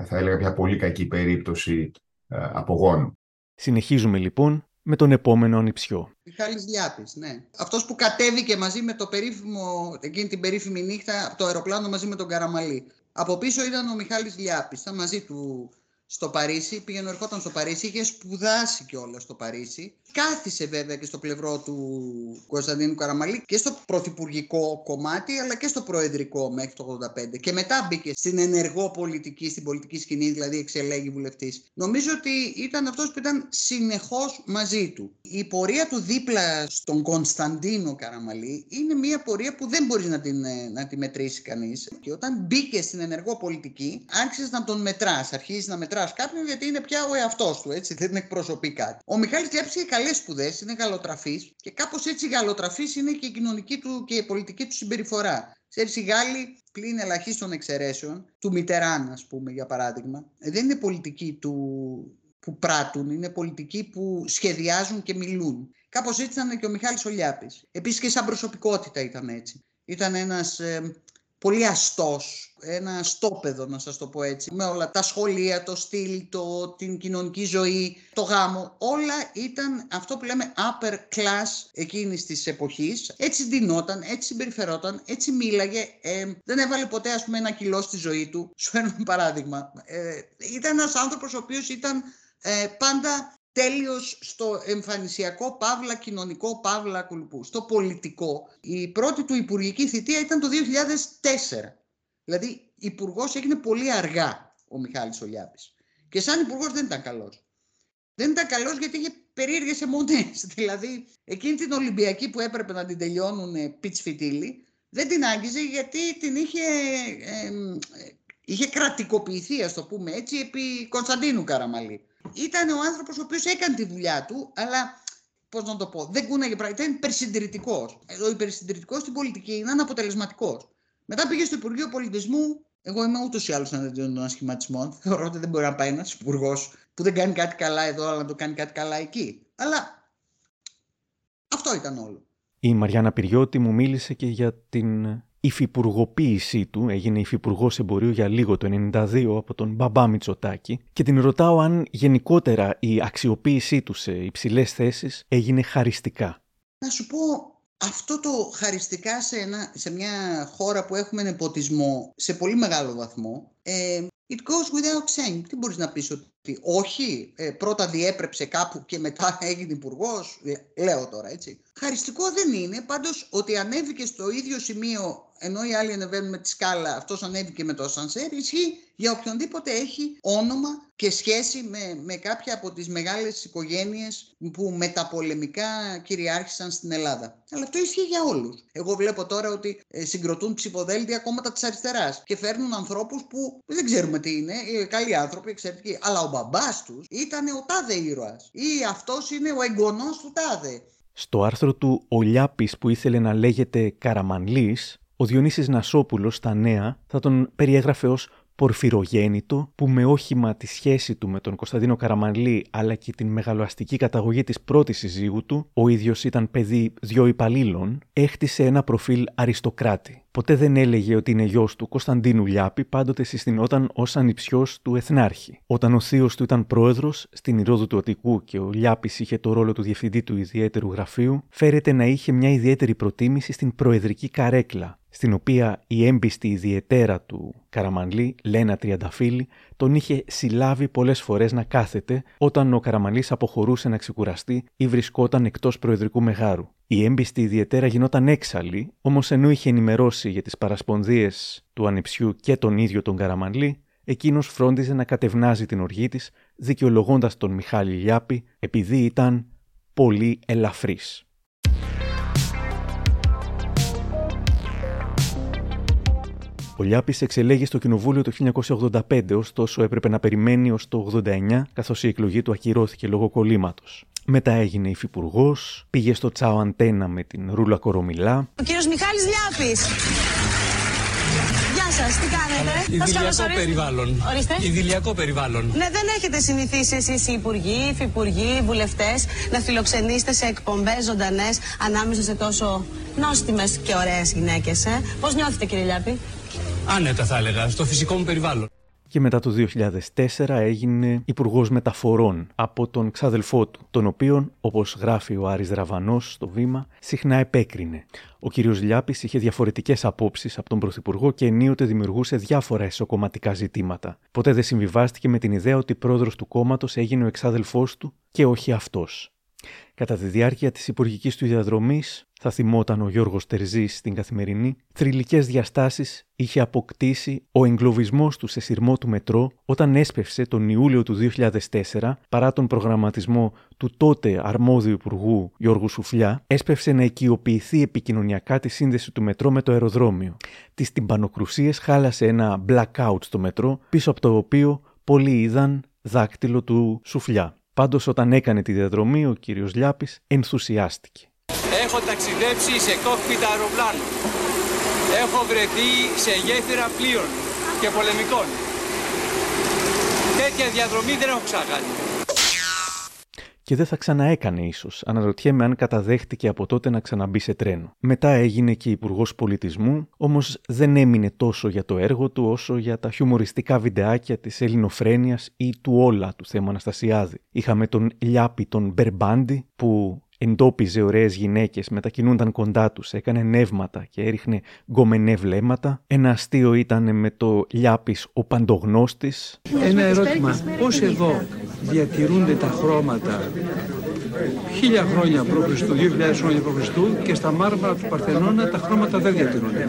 θα έλεγα, μια πολύ κακή περίπτωση ε, απογόνου. Συνεχίζουμε λοιπόν με τον επόμενο ανιψιό. Μιχάλης Λιάπης, ναι. Αυτός που κατέβηκε μαζί με το περίφημο, εκείνη την περίφημη νύχτα από το αεροπλάνο μαζί με τον Καραμανλή. Από πίσω ήταν ο Μιχάλης Λιάπης. Ήταν μαζί του στο Παρίσι, πήγαινε ερχόταν στο Παρίσι, είχε σπουδάσει κιόλας στο Παρίσι. Κάθισε βέβαια και στο πλευρό του Κωνσταντίνου Καραμανλή και στο πρωθυπουργικό κομμάτι, αλλά και στο προεδρικό μέχρι το ογδόντα πέντε. Και μετά μπήκε στην ενεργό πολιτική, στην πολιτική σκηνή, δηλαδή εξελέγει βουλευτής. Νομίζω ότι ήταν αυτός που ήταν συνεχώς μαζί του. Η πορεία του δίπλα στον Κωνσταντίνο Καραμανλή είναι μια πορεία που δεν μπορείς να την, να την μετρήσει κανείς. Και όταν μπήκε στην ενεργό πολιτική, άρχισες να τον μετράς, αρχίζεις να μετράς μετράς κάποιον γιατί είναι πια ο εαυτός του, έτσι, δεν εκπροσωπεί κάτι. Ο Μιχάλης Λιάπης έχει καλές σπουδές, είναι γαλλοτραφής και κάπως έτσι γαλλοτραφής είναι και η κοινωνική του και η πολιτική του συμπεριφορά. Ξέρεις, οι Γάλλοι, πλην ελαχίστων εξαιρέσεων, του Μιτεράν, ας πούμε, για παράδειγμα, δεν είναι πολιτική του που πράττουν, είναι πολιτικοί που σχεδιάζουν και μιλούν. Κάπως έτσι ήταν και ο Μιχάλης ο Λιάπης. Επίσης και σαν προσωπικότητα ήταν έτσι. Ήταν ένας ε, πολύ αστός, ένα στόπεδο να σας το πω έτσι, με όλα τα σχολεία, το στυλ, το, την κοινωνική ζωή, το γάμο. Όλα ήταν αυτό που λέμε upper class εκείνης της εποχής. Έτσι ντυνόταν, έτσι συμπεριφερόταν, έτσι μίλαγε. Ε, δεν έβαλε ποτέ ας πούμε ένα κιλό στη ζωή του. Σου ένα παράδειγμα. Ε, ήταν ένας άνθρωπος ο οποίος ήταν ε, πάντα τέλειος στο εμφανισιακό, παύλα κοινωνικό, παύλα κουλπού, στο πολιτικό. Η πρώτη του υπουργική θητεία ήταν το δύο χιλιάδες τέσσερα. Δηλαδή υπουργός έγινε πολύ αργά ο Μιχάλης ο Λιάπης. Και σαν υπουργός δεν ήταν καλός. Δεν ήταν καλός γιατί είχε περίεργες αιμονές. Δηλαδή εκείνη την Ολυμπιακή που έπρεπε να την τελειώνουν πιτς φιτίλι, δεν την άγγιζε γιατί την είχε, ε, ε, είχε κρατικοποιηθεί, ας το πούμε έτσι, επί Κωνσταντίνου Καραμαλή. Ήταν ο άνθρωπος ο οποίος έκανε τη δουλειά του, αλλά πώς να το πω, δεν κούναγε πράγματα. Ήταν υπερσυντηρητικός. Ο υπερσυντηρητικός στην πολιτική είναι αναποτελεσματικός. Μετά πήγε στο Υπουργείο Πολιτισμού. Εγώ είμαι ούτως ή άλλως εναντίον των ασχηματισμών. Θεωρώ ότι δεν μπορεί να πάει ένας υπουργός που δεν κάνει κάτι καλά εδώ, αλλά να το κάνει κάτι καλά εκεί. Αλλά αυτό ήταν όλο. Η Μαριάννα Πυριώτη μου μίλησε και για την υφυπουργοποίησή του, έγινε υφυπουργός εμπορίου για λίγο το χίλια εννιακόσια ενενήντα δύο από τον Μπαμπά Μητσοτάκη και την ρωτάω αν γενικότερα η αξιοποίησή του σε υψηλές θέσεις έγινε χαριστικά. Να σου πω, αυτό το χαριστικά σε, ένα, σε μια χώρα που έχουμε νεποτισμό σε πολύ μεγάλο βαθμό, ε, it goes without saying. Τι μπορείς να πεις ότι όχι, ε, πρώτα διέπρεψε κάπου και μετά έγινε υπουργός, ε, λέω τώρα έτσι. Χαριστικό δεν είναι, πάντως ότι ανέβηκε στο ίδιο σημείο ενώ οι άλλοι ανεβαίνουν με τη σκάλα, αυτός ανέβηκε με το ασανσέρ, ισχύει για οποιονδήποτε έχει όνομα και σχέση με, με κάποια από τις μεγάλες οικογένειες που μεταπολεμικά κυριάρχησαν στην Ελλάδα. Αλλά αυτό ισχύει για όλους. Εγώ βλέπω τώρα ότι συγκροτούν ψηφοδέλτια κόμματα της αριστεράς και φέρνουν ανθρώπους που δεν ξέρουμε τι είναι, καλοί άνθρωποι, εξαιρετικοί. Αλλά ο μπαμπάς τους ήταν ο τάδε ήρωας ή αυτός είναι ο εγγονός του τάδε. Στο άρθρο του «Ο Λιάπης που ήθελε να λέγεται Καραμανλής», ο Διονύσης Νασόπουλος στα Νέα θα τον περιέγραφε ως πορφυρογέννητο που με όχημα τη σχέση του με τον Κωνσταντίνο Καραμανλή αλλά και την μεγαλοαστική καταγωγή της πρώτης συζύγου του, ο ίδιος ήταν παιδί δυο υπαλλήλων, έχτισε ένα προφίλ αριστοκράτη. Ποτέ δεν έλεγε ότι είναι γιος του Κωνσταντίνου Λιάπη, πάντοτε συστηνόταν ως ανιψιός του Εθνάρχη. Όταν ο θείος του ήταν πρόεδρος στην Ηρόδου του Αττικού και ο Λιάπης είχε το ρόλο του διευθυντή του ιδιαίτερου γραφείου, φέρεται να είχε μια ιδιαίτερη προτίμηση στην προεδρική καρέκλα, στην οποία η έμπιστη ιδιαιτέρα του Καραμανλή, Λένα Τριανταφύλλη, τον είχε συλλάβει πολλές φορές να κάθεται όταν ο Καραμανλής αποχωρούσε να ξεκουραστεί ή βρισκόταν εκτός προεδρικού μεγάρου. Η έμπιστη ιδιαιτέρα γινόταν έξαλλη, όμως ενώ είχε ενημερώσει για τις παρασπονδίες του ανιψιού και τον ίδιο τον Καραμανλή, εκείνος φρόντιζε να κατευνάζει την οργή της, δικαιολογώντας τον Μιχάλη Λιάπη επειδή ήταν πολύ ελαφρύς. Ο Λιάπης εξελέγει στο Κοινοβούλιο το χίλια εννιακόσια ογδόντα πέντε, ωστόσο έπρεπε να περιμένει ως το ογδόντα εννιά, καθώς η εκλογή του ακυρώθηκε λόγω κολλήματος. Μετά έγινε υφυπουργός, πήγε στο Τσάο Αντένα με την Ρούλα Κορομιλά. Ο κύριος Μιχάλης Λιάπης. Γεια σας, τι κάνετε? Ιδηλιακό περιβάλλον. Ορίστε. Ιδηλιακό περιβάλλον. Ναι, δεν έχετε συνηθίσει εσείς οι υπουργοί, υφυπουργοί, βουλευτές να φιλοξενήσετε σε εκπομπές ζωντανές ανάμεσα σε τόσο νόστιμες και ωραίες γυναίκες. Ε? Πώς νιώθετε, κύριε Λιάπη? Άνετα, θα έλεγα, στο φυσικό μου περιβάλλον. Και μετά το δύο χιλιάδες τέσσερα έγινε υπουργός μεταφορών από τον ξάδελφό του, τον οποίον, όπως γράφει ο Άρης Δραβανός στο Βήμα, συχνά επέκρινε. Ο κ. Λιάπης είχε διαφορετικές απόψεις από τον Πρωθυπουργό και ενίοτε δημιουργούσε διάφορα εσωκομματικά ζητήματα. Ποτέ δεν συμβιβάστηκε με την ιδέα ότι πρόεδρος του κόμματος έγινε ο εξάδελφός του και όχι αυτός. Κατά τη διάρκεια της υπουργικής του διαδρομής, θα θυμόταν ο Γιώργος Τερζής στην Καθημερινή, θρυλικές διαστάσεις είχε αποκτήσει ο εγκλωβισμός του σε σειρμό του μετρό όταν έσπευσε τον Ιούλιο του δύο χιλιάδες τέσσερα, παρά τον προγραμματισμό του τότε αρμόδιου υπουργού Γιώργου Σουφλιά, έσπευσε να οικειοποιηθεί επικοινωνιακά τη σύνδεση του μετρό με το αεροδρόμιο. Τις τυμπανοκρουσίες χάλασε ένα blackout στο μετρό, πίσω από το οποίο πολλοί είδαν δάκτυλο του σουφλιά. Πάντως όταν έκανε τη διαδρομή, ο κύριος Λιάπης ενθουσιάστηκε. Έχω ταξιδέψει σε κόκπιτα αεροπλάνου. Έχω βρεθεί σε γέφυρα πλοίων και πολεμικών. Τέτοια διαδρομή δεν έχω ξανακάνει. Και δεν θα ξαναέκανε ίσως. Αναρωτιέμαι αν καταδέχτηκε από τότε να ξαναμπεί σε τρένο. Μετά έγινε και υπουργός πολιτισμού, όμως δεν έμεινε τόσο για το έργο του όσο για τα χιουμοριστικά βιντεάκια της Ελληνοφρένειας ή του Όλα του Θέμου Αναστασιάδη. Είχαμε τον Λιάπη τον Μπερμπάντη που εντόπιζε ωραίες γυναίκες, μετακινούνταν κοντά τους, έκανε νεύματα και έριχνε γκομενέ βλέμματα. Ένα αστείο ήταν με το Λιάπης ο Παντογνώστης. Ένα ερώτημα, πώς εδώ διατηρούνται τα χρώματα χίλια χρόνια προ Χριστού, δύο χιλιάδες χρόνια προ Χριστού και στα μάρμαρα του Παρθενώνα τα χρώματα δεν διατηρούνται?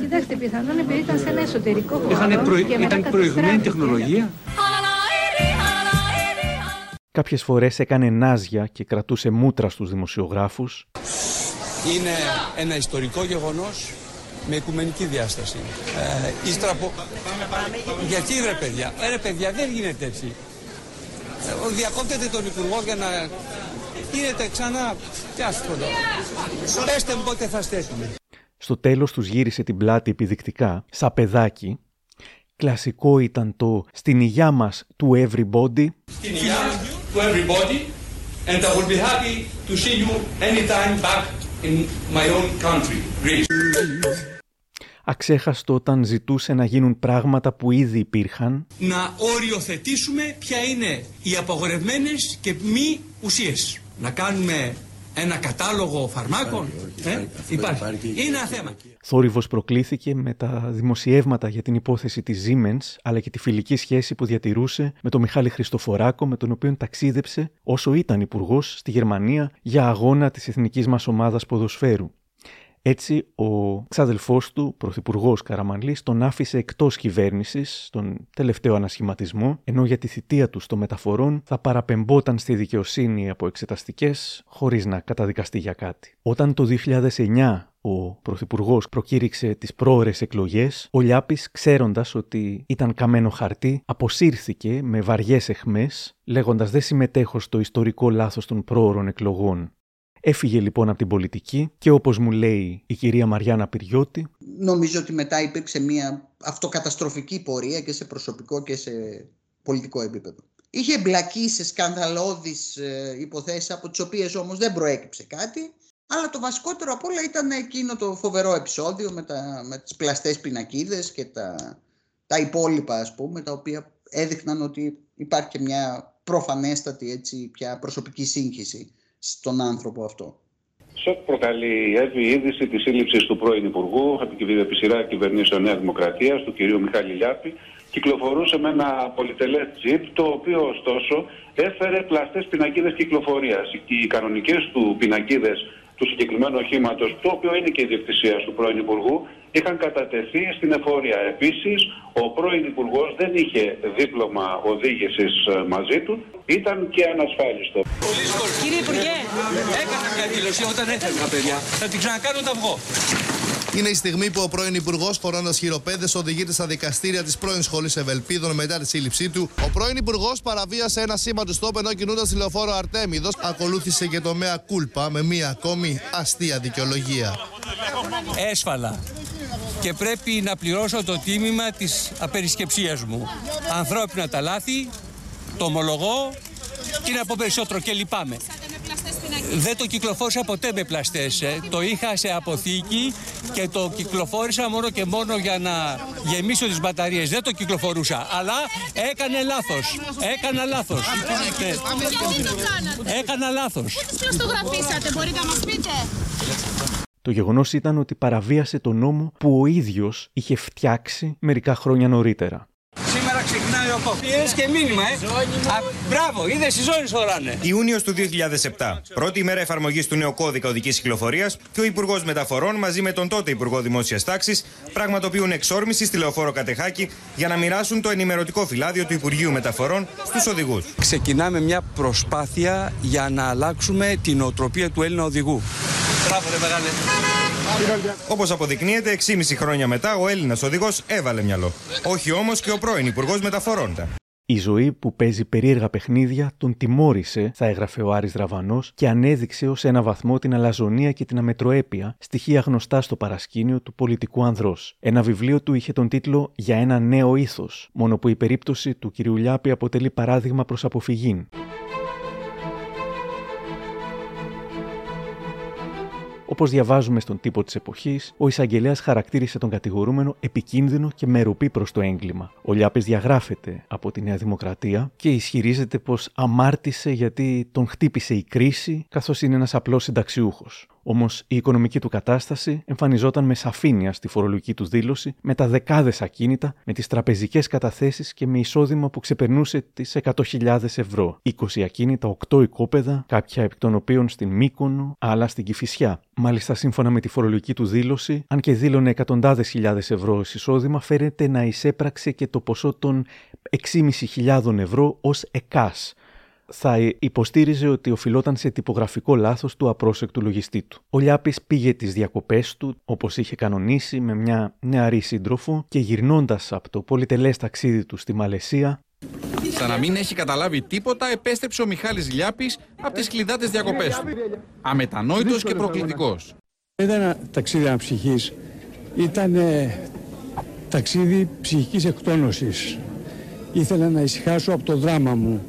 Κοιτάξτε, πιθανόν επειδή ήταν σε ένα εσωτερικό χώρο. Προ... Ήταν προηγμένη τεχνολογία. Κάποιες φορές έκανε νάζια και κρατούσε μούτρα στους δημοσιογράφους. Είναι ένα ιστορικό γεγονός με οικουμενική διάσταση. Ε, ύστερα από... Γιατί ρε παιδιά, ρε παιδιά δεν γίνεται έτσι. Διακόπτεται τον υπουργό για να γίνεται ξανά πιάστοντα. Πέστε μου πότε θα στέσουμε. Στο τέλος τους γύρισε την πλάτη επιδεικτικά, σαν παιδάκι. Κλασικό ήταν το «Στην υγειά μας του everybody». Στην υγειά του everybody and I will be happy to see you anytime back in my own country, Greece. Αξέχαστο όταν ζητούσε να γίνουν πράγματα που ήδη υπήρχαν. Να οριοθετήσουμε ποια είναι οι απαγορευμένες και μη ουσίες. Να κάνουμε... Ένα κατάλογο φαρμάκων υπάρχει, ε? υπάρχει. υπάρχει. Είναι ένα θέμα. Θόρυβος προκλήθηκε με τα δημοσιεύματα για την υπόθεση της Siemens, αλλά και τη φιλική σχέση που διατηρούσε με τον Μιχάλη Χριστοφοράκο, με τον οποίο ταξίδεψε όσο ήταν υπουργός στη Γερμανία για αγώνα της εθνικής μας ομάδας ποδοσφαίρου. Έτσι, ο ξαδελφός του, πρωθυπουργός Καραμανλής, τον άφησε εκτός κυβέρνησης στον τελευταίο ανασχηματισμό, ενώ για τη θητεία του στο μεταφορών θα παραπεμποταν στη δικαιοσύνη από εξεταστικές, χωρίς να καταδικαστεί για κάτι. Όταν το δύο χιλιάδες εννιά ο πρωθυπουργός προκήρυξε τις πρόορες εκλογές, ο Λιάπης, ξέροντας ότι ήταν καμένο χαρτί, αποσύρθηκε με βαριές αιχμές, λέγοντας «Δεν συμμετέχω στο ιστορικό λάθος των πρόορων εκλογών». Έφυγε λοιπόν από την πολιτική και όπως μου λέει η κυρία Μαριάννα Πυριώτη... Νομίζω ότι μετά υπήρξε μια αυτοκαταστροφική πορεία και σε προσωπικό και σε πολιτικό επίπεδο. Είχε εμπλακεί σε σκανδαλώδεις υποθέσεις από τις οποίες όμως δεν προέκυψε κάτι, αλλά το βασικότερο απ' όλα ήταν εκείνο το φοβερό επεισόδιο με, τα, με τις πλαστές πινακίδες και τα, τα υπόλοιπα ας πούμε, τα οποία έδειχναν ότι υπάρχει και μια προφανέστατη έτσι, πια προσωπική σύγχυση στον άνθρωπο αυτό. Σοκ προκαλεί η έβη είδηση της σύλληψης του πρώην Υπουργού επί σειρά κυβερνήσεων Νέα Δημοκρατίας, του κυρίου Μιχάλη Λιάπη. Κυκλοφορούσε με ένα πολυτελές τζιπ, το οποίο ωστόσο έφερε πλαστές πινακίδες κυκλοφορίας. Οι κανονικές του πινακίδες του συγκεκριμένου οχήματος, το οποίο είναι και η διοκτησία του πρώην Υπουργού, είχαν κατατεθεί στην εφορία. Επίσης, ο πρώην Υπουργός δεν είχε δίπλωμα οδήγησης μαζί του, ήταν και ανασφάλιστο. Κύριε Υπουργέ, έκανα μια δήλωση όταν έφευγα, παιδιά. Θα την ξανακάνω όταν βγω. Είναι η στιγμή που ο πρώην Υπουργός, φορώντας χειροπέδες, οδηγείται στα δικαστήρια της πρώην Σχολής Ευελπίδων μετά τη σύλληψή του. Ο πρώην Υπουργός παραβίασε ένα σήμα του στόπ ενώ κινούντας τη λεωφόρο Αρτέμιδος. Ακολούθησε και το μέα κούλπα με μία ακόμη αστεία δικαιολογία. Έσφαλα. Και πρέπει να πληρώσω το τίμημα της απερισκεψίας μου. Ανθρώπινα τα λάθη, το ομολογώ και να πω περισσότερο και λυπάμαι. Δεν το κυκλοφόρησα ποτέ με πλαστές. Το είχα σε αποθήκη και το κυκλοφόρησα μόνο και μόνο για να γεμίσω τις μπαταρίες. Δεν το κυκλοφορούσα, αλλά έκανε λάθος. Έκανα λάθος. Έκανα λάθος. Ποιος το γραφίσατε, μπορείτε να μας πείτε? Το γεγονός ήταν ότι παραβίασε τον νόμο που ο ίδιος είχε φτιάξει μερικά χρόνια νωρίτερα. Σήμερα ξεκινάει ο κόκκινο. Είδες και μήνυμα, ε! Α, μπράβο, είδες οι ζώνες χωράνε. Ιούνιος του δύο χιλιάδες επτά, πρώτη ημέρα εφαρμογής του νέου κώδικα οδικής κυκλοφορίας και ο Υπουργός Μεταφορών μαζί με τον τότε Υπουργό Δημόσιας Τάξης πραγματοποιούν εξόρμηση στη λεωφόρο Κατεχάκη για να μοιράσουν το ενημερωτικό φυλάδιο του Υπουργείου Μεταφορών στους οδηγούς. Ξεκινάμε μια προσπάθεια για να αλλάξουμε την νοοτροπία του Έλληνα οδηγού. Μπράβο, ρε μεγάλε. Όπως αποδεικνύεται, έξι και μισό χρόνια μετά ο Έλληνας οδηγός έβαλε μυαλό. Όχι όμως και ο πρώην Υπουργός Μεταφορών. Η ζωή που παίζει περίεργα παιχνίδια τον τιμώρησε, θα έγραφε ο Άρης Δραβανός, και ανέδειξε ως ένα βαθμό την αλαζονία και την αμετροέπεια, στοιχεία γνωστά στο παρασκήνιο του πολιτικού ανδρός. Ένα βιβλίο του είχε τον τίτλο «Για ένα νέο ήθος», μόνο που η περίπτωση του κυρίου Λιάπη αποτελεί παράδειγμα προς αποφυγήν. Όπως διαβάζουμε στον τύπο της εποχής, ο εισαγγελέας χαρακτήρισε τον κατηγορούμενο επικίνδυνο και μεροπή προς το έγκλημα. Ο Λιάπης διαγράφεται από τη Νέα Δημοκρατία και ισχυρίζεται πως αμάρτησε γιατί τον χτύπησε η κρίση, καθώς είναι ένας απλός συνταξιούχος. Όμως η οικονομική του κατάσταση εμφανιζόταν με σαφήνεια στη φορολογική του δήλωση, με τα δεκάδες ακίνητα, με τις τραπεζικές καταθέσεις και με εισόδημα που ξεπερνούσε τις εκατό χιλιάδες ευρώ. είκοσι ακίνητα, οκτώ οικόπεδα, κάποια εκ των οποίων στην Μύκονο, άλλα στην Κηφισιά. Μάλιστα, σύμφωνα με τη φορολογική του δήλωση, αν και δήλωνε εκατοντάδες χιλιάδες ευρώ ως εισόδημα, φαίνεται να εισέπραξε και το ποσό των έξι και μισό χιλιάδων ευρώ ως ΕΚΑΣ. Θα υποστήριζε ότι οφειλόταν σε τυπογραφικό λάθος του απρόσεκτου λογιστή του. Ο Λιάπης πήγε τις διακοπές του, όπως είχε κανονίσει, με μια νεαρή σύντροφο και γυρνώντας από το πολυτελές ταξίδι του στη Μαλαισία. Σαν να μην έχει καταλάβει τίποτα, επέστρεψε ο Μιχάλης Λιάπης από τις κλειδάτες διακοπές του. Αμετανόητος και προκλητικός. Ήταν ένα ταξίδι αναψυχής. Ήταν ε, ταξίδι ψυχικής εκτόνωσης. Ήθελα να ησυχάσω από το δράμα μου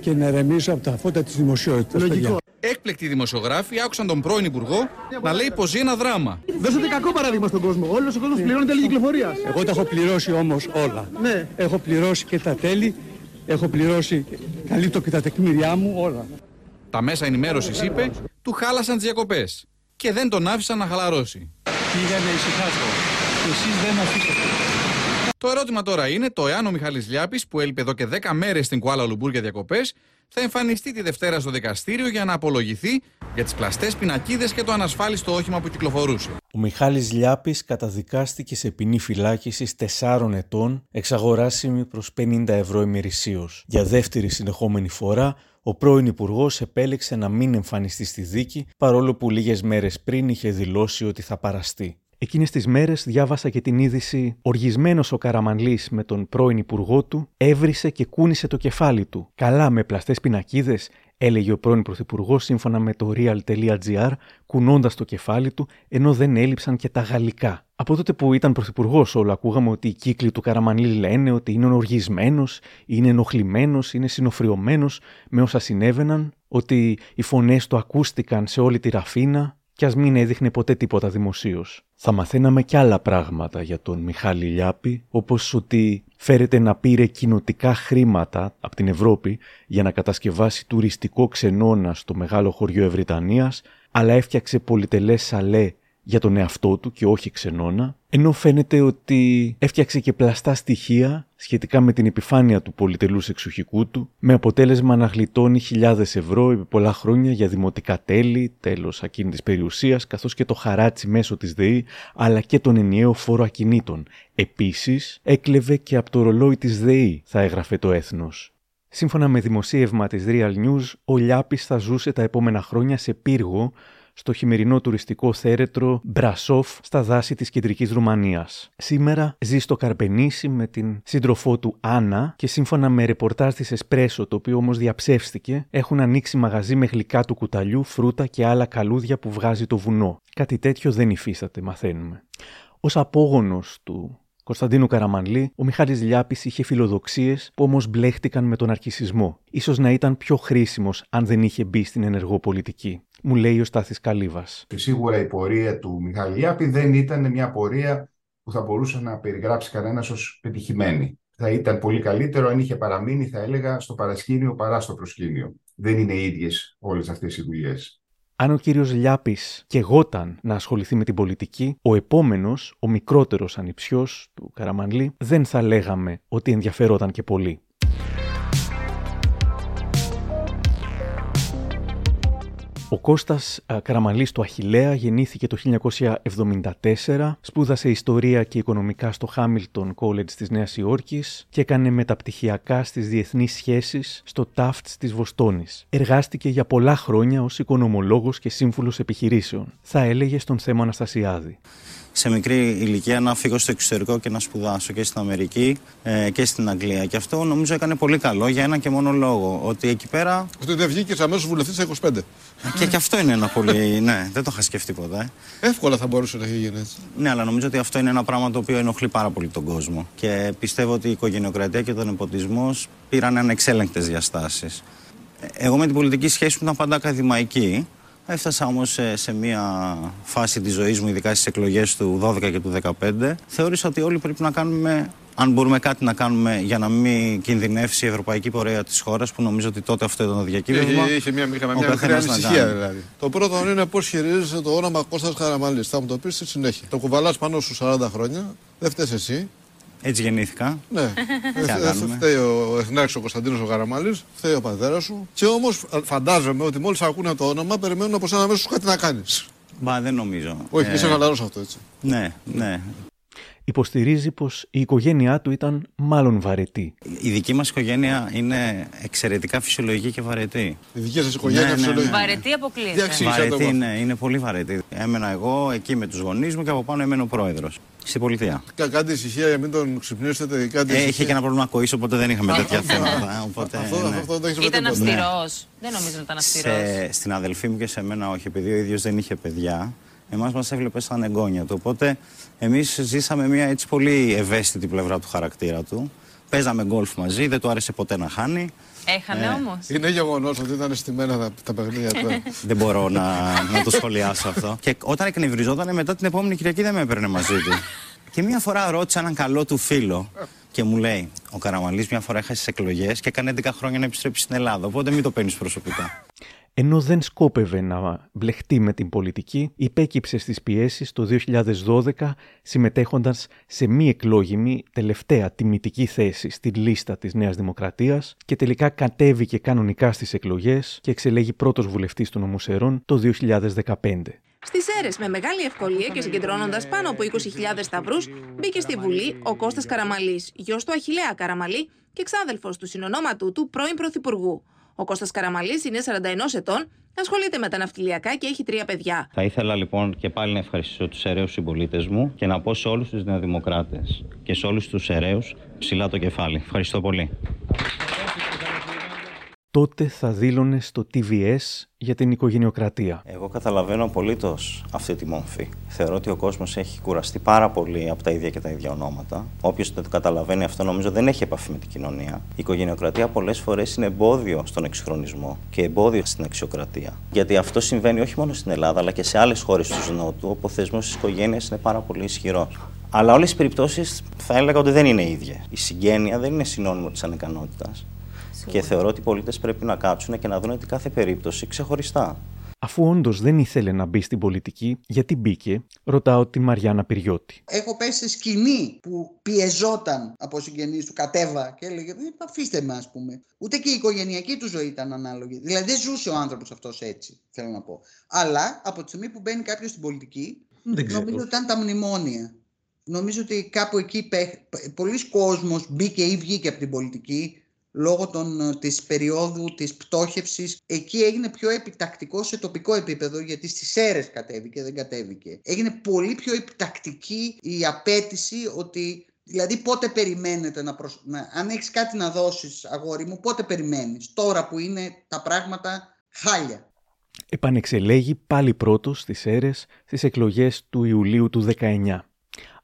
και να ερεμήσω από τα φώτα της δημοσιότητας. Λογικό. Έκπληκτοι δημοσιογράφοι άκουσαν τον πρώην Υπουργό να λέει πως ζει ένα δράμα. Δώσατε κακό παράδειγμα στον κόσμο. Όλος ο κόσμος πληρώνει τέλη κυκλοφορίας. Εγώ τα έχω πληρώσει όμως όλα. Ναι. Έχω πληρώσει και τα τέλη, έχω πληρώσει καλύπτω και τα τεκμήριά μου, όλα. Τα μέσα ενημέρωσης, είπε, του χάλασαν τις διακοπές και δεν τον άφησαν να χαλαρώσει. Πήγα να ησυχάσω. Εσείς δεν αφήσατε. Το ερώτημα τώρα είναι το εάν ο Μιχάλης Λιάπης, που έλειπε εδώ και δέκα μέρες στην Κουάλα Λουμπούρ για διακοπές, θα εμφανιστεί τη Δευτέρα στο δικαστήριο για να απολογηθεί για τις πλαστές πινακίδες και το ανασφάλιστο όχημα που κυκλοφορούσε. Ο Μιχάλης Λιάπης καταδικάστηκε σε ποινή φυλάκισης τεσσάρων ετών, εξαγοράσιμη προς πενήντα ευρώ ημερησίως. Για δεύτερη συνεχόμενη φορά, ο πρώην Υπουργός επέλεξε να μην εμφανιστεί στη δίκη, παρόλο που λίγες μέρες πριν είχε δηλώσει ότι θα παραστεί. Εκείνες τις μέρες διάβασα και την είδηση «Οργισμένος ο Καραμανλής με τον πρώην υπουργό του, έβρισε και κούνησε το κεφάλι του. Καλά με πλαστές πινακίδες», έλεγε ο πρώην πρωθυπουργός σύμφωνα με το real.gr, κουνώντας το κεφάλι του, ενώ δεν έλειψαν και τα γαλλικά. Από τότε που ήταν πρωθυπουργός όλο ακούγαμε ότι οι κύκλοι του Καραμανλή λένε ότι είναι οργισμένος, είναι ενοχλημένος, είναι συνοφριωμένος με όσα συνέβαιναν, ότι οι φωνές του ακούστηκαν σε όλη τη Ραφίνα. Κι ας μην έδειχνε ποτέ τίποτα δημοσίως. Θα μαθαίναμε κι άλλα πράγματα για τον Μιχάλη Λιάπη, όπως ότι φέρεται να πήρε κοινοτικά χρήματα από την Ευρώπη για να κατασκευάσει τουριστικό ξενώνα στο μεγάλο χωριό Ευρυτανίας, αλλά έφτιαξε πολυτελές σαλέ για τον εαυτό του και όχι ξενώνα, ενώ φαίνεται ότι έφτιαξε και πλαστά στοιχεία σχετικά με την επιφάνεια του πολυτελούς εξοχικού του, με αποτέλεσμα να γλιτώνει χιλιάδες ευρώ επί πολλά χρόνια για δημοτικά τέλη, τέλος ακίνητης περιουσίας, καθώς και το χαράτσι μέσω της ΔΕΗ, αλλά και τον ενιαίο φόρο ακινήτων. Επίσης, έκλεβε και από το ρολόι της ΔΕΗ, θα έγραφε το Έθνος. Σύμφωνα με δημοσίευμα της Real News, ο Λιάπης θα ζούσε τα επόμενα χρόνια σε πύργο, στο χειμερινό τουριστικό θέρετρο Μπρασόφ στα δάση της κεντρικής Ρουμανίας. Σήμερα ζει στο Καρπενήσι με την σύντροφό του Άννα και σύμφωνα με ρεπορτάζ της Εσπρέσο, το οποίο όμως διαψεύστηκε, έχουν ανοίξει μαγαζί με γλυκά του κουταλιού, φρούτα και άλλα καλούδια που βγάζει το βουνό. Κάτι τέτοιο δεν υφίσταται, μαθαίνουμε. Ως απόγονος του Κωνσταντίνου Καραμανλή, ο Μιχάλης Λιάπης είχε φιλοδοξίες που όμως μπλέχτηκαν με τον αρκισισμό. Ίσως να ήταν πιο χρήσιμος αν δεν είχε μπει στην ενεργό πολιτική. Μου λέει ο Στάθης Καλίβας. Σίγουρα η πορεία του Μιχάλη Λιάπη δεν ήταν μια πορεία που θα μπορούσε να περιγράψει κανένας ως πετυχημένη. Θα ήταν πολύ καλύτερο αν είχε παραμείνει, θα έλεγα, στο παρασκήνιο παρά στο προσκήνιο. Δεν είναι οι ίδιες όλες αυτές οι δουλειές. Αν ο κύριος Λιάπης κεγόταν να ασχοληθεί με την πολιτική, ο επόμενος, ο μικρότερος ανιψιός του Καραμανλή, δεν θα λέγαμε ότι ενδιαφερόταν και πολύ. Ο Κώστας Καραμαλής του Αχιλλέα γεννήθηκε το χίλια εννιακόσια εβδομήντα τέσσερα, σπούδασε ιστορία και οικονομικά στο Hamilton College της Νέας Υόρκης και έκανε μεταπτυχιακά στις διεθνείς σχέσεις στο Ταφτς της Βοστόνης. Εργάστηκε για πολλά χρόνια ως οικονομολόγος και σύμβουλος επιχειρήσεων. Θα έλεγε στον Θέμο Αναστασιάδη. Σε μικρή ηλικία να φύγω στο εξωτερικό και να σπουδάσω και στην Αμερική ε, και στην Αγγλία. Και αυτό νομίζω έκανε πολύ καλό για ένα και μόνο λόγο. Ότι εκεί πέρα. Ότι δεν βγήκε αμέσως βουλευτής στα είκοσι πέντε. Και, και αυτό είναι ένα πολύ. Ναι, δεν το είχα σκεφτεί ποτέ. Εύκολα θα μπορούσε να έχει γίνει έτσι. Ναι, αλλά νομίζω ότι αυτό είναι ένα πράγμα το οποίο ενοχλεί πάρα πολύ τον κόσμο. Και πιστεύω ότι η οικογενειοκρατία και τον νεποτισμός πήραν ανεξέλεγκτες διαστάσεις. Εγώ με την πολιτική σχέση μου ήταν πάντα ακαδημαϊκή. Έφτασα όμως σε, σε μια φάση της ζωής μου, ειδικά στις εκλογές του δώδεκα και του δεκαπέντε, θεώρησα ότι όλοι πρέπει να κάνουμε, αν μπορούμε κάτι να κάνουμε για να μην κινδυνεύσει η ευρωπαϊκή πορεία της χώρας, που νομίζω ότι τότε αυτό ήταν το διακύβευμα. Είχε μια μικρή ανησυχία δηλαδή. Το πρώτο είναι πώς χειρίζεσαι το όνομα Κώστας Καραμαλής. Θα μου το πεις στη συνέχεια. Το κουβαλάς πάνω στους σαράντα χρόνια, δεν φταίς εσύ. Έτσι γεννήθηκα. Ναι. Δεν φταίει ο Εχνάξης ο Κωνσταντίνος ο Καραμαλής, φταίει ο πατέρας σου. Και όμως φαντάζομαι ότι μόλις ακούνε το όνομα περιμένουν από σένα αμέσως κάτι να κάνεις. Μα δεν νομίζω. Όχι, είσαι χαλαρός αυτό έτσι. Ναι, ναι. Υποστηρίζει πως η οικογένειά του ήταν μάλλον βαρετή. Η δική μας οικογένεια είναι εξαιρετικά φυσιολογική και βαρετή. Η δική σας οικογένεια ναι, φυσιολογική. Ναι, ναι. Βαρετή αποκλείεται. Βαρετή, ναι, είναι πολύ βαρετή. Έμενα εγώ εκεί με τους γονείς μου και από πάνω έμενε ο πρόεδρος. Στην πολιτεία. Κα, κάτι ησυχία για μην τον ξυπνήσετε. Κάτι ε, είχε και ένα πρόβλημα ακοής, οπότε δεν είχαμε τέτοια θέματα. Οπότε, αυτό, ναι. αυτό το ήταν αυστηρός. Ναι. Δεν νομίζω να ήταν αυστηρός. Στην αδελφή μου και σε μένα όχι, επειδή ο ίδιος δεν είχε παιδιά. Εμάς μας έβλεπε σαν εγγόνια του, οπότε εμείς ζήσαμε μια έτσι πολύ ευαίσθητη πλευρά του χαρακτήρα του. Παίζαμε γκολφ μαζί, δεν του άρεσε ποτέ να χάνει. Έχανε ε, όμως. Είναι γεγονός ότι ήταν στημένα τα, τα παιχνίδια του. Δεν μπορώ να, να το σχολιάσω αυτό. Και όταν εκνευριζόταν μετά την επόμενη Κυριακή δεν με έπαιρνε μαζί του. Και μια φορά ρώτησα έναν καλό του φίλο και μου λέει: ο Καραμαλής μια φορά έχασε εκλογές και έκανε έντεκα χρόνια να επιστρέψει στην Ελλάδα, οπότε μην το παίρνεις προσωπικά. Ενώ δεν σκόπευε να μπλεχτεί με την πολιτική, υπέκυψε στις πιέσεις το δύο χιλιάδες δώδεκα συμμετέχοντας σε μη εκλόγιμη τελευταία τιμητική θέση στη λίστα της Νέας Δημοκρατίας και τελικά κατέβηκε κανονικά στις εκλογές και εξελέγει πρώτος βουλευτής των Ομοσερών το δύο χιλιάδες δεκαπέντε. Στις Σέρρες, με μεγάλη ευκολία και συγκεντρώνοντας πάνω από είκοσι χιλιάδες σταυρούς, μπήκε στη Βουλή ο Κώστας Καραμαλής, γιος του Αχιλλέα Καραμαλή και εξάδελφος του συνονόματου του πρώην Πρωθυπουργού. Ο Κώστας Καραμαλής είναι σαράντα ένα ετών, ασχολείται με τα ναυτιλιακά και έχει τρία παιδιά. Θα ήθελα λοιπόν και πάλι να ευχαριστήσω τους αιρέους συμπολίτες μου και να πω σε όλους τους Νεοδημοκράτες και σε όλους τους αιρέους ψηλά το κεφάλι. Ευχαριστώ πολύ. Τότε θα δήλωνε στο τι βι ες για την οικογενειοκρατία. Εγώ καταλαβαίνω απολύτως αυτή τη μορφή. Θεωρώ ότι ο κόσμος έχει κουραστεί πάρα πολύ από τα ίδια και τα ίδια ονόματα. Όποιος δεν το καταλαβαίνει αυτό, νομίζω δεν έχει επαφή με την κοινωνία. Η οικογενειοκρατία πολλές φορές είναι εμπόδιο στον εξυγχρονισμό και εμπόδιο στην αξιοκρατία. Γιατί αυτό συμβαίνει όχι μόνο στην Ελλάδα, αλλά και σε άλλες χώρες του Νότου, όπου ο θεσμός της οικογένειας είναι πάρα πολύ ισχυρός. Αλλά όλες οι περιπτώσεις θα έλεγα ότι δεν είναι ίδιες. Η συγγένεια δεν είναι συνώνυμο της ανικανότητας. Και θεωρώ ότι οι πολίτες πρέπει να κάτσουν και να δουν την κάθε περίπτωση ξεχωριστά. Αφού όντως δεν ήθελε να μπει στην πολιτική, γιατί μπήκε, ρωτάω τη Μαριάννα Πυριώτη. Έχω πέσει σε σκηνή που πιεζόταν από συγγενείς του, κατέβα και έλεγε αφήστε με, ας πούμε. Ούτε και η οικογενειακή του ζωή ήταν ανάλογη. Δηλαδή δεν ζούσε ο άνθρωπος αυτός έτσι, θέλω να πω. Αλλά από τη στιγμή που μπαίνει κάποιος στην πολιτική, νομίζω ότι ήταν τα μνημόνια. Νομίζω ότι κάπου εκεί πολλοί κόσμος μπήκε ή βγήκε από την πολιτική. Λόγω των, της περίοδου της πτώχευσης, εκεί έγινε πιο επιτακτικό σε τοπικό επίπεδο, γιατί στις Σέρρες κατέβηκε, δεν κατέβηκε. Έγινε πολύ πιο επιτακτική η απέτηση ότι, δηλαδή πότε περιμένετε να, προσ... να... αν έχεις κάτι να δώσεις αγόρι μου, πότε περιμένεις, τώρα που είναι τα πράγματα χάλια. Επανεξελέγει πάλι πρώτος στις Σέρρες στις εκλογές του Ιουλίου του δεκαεννιά.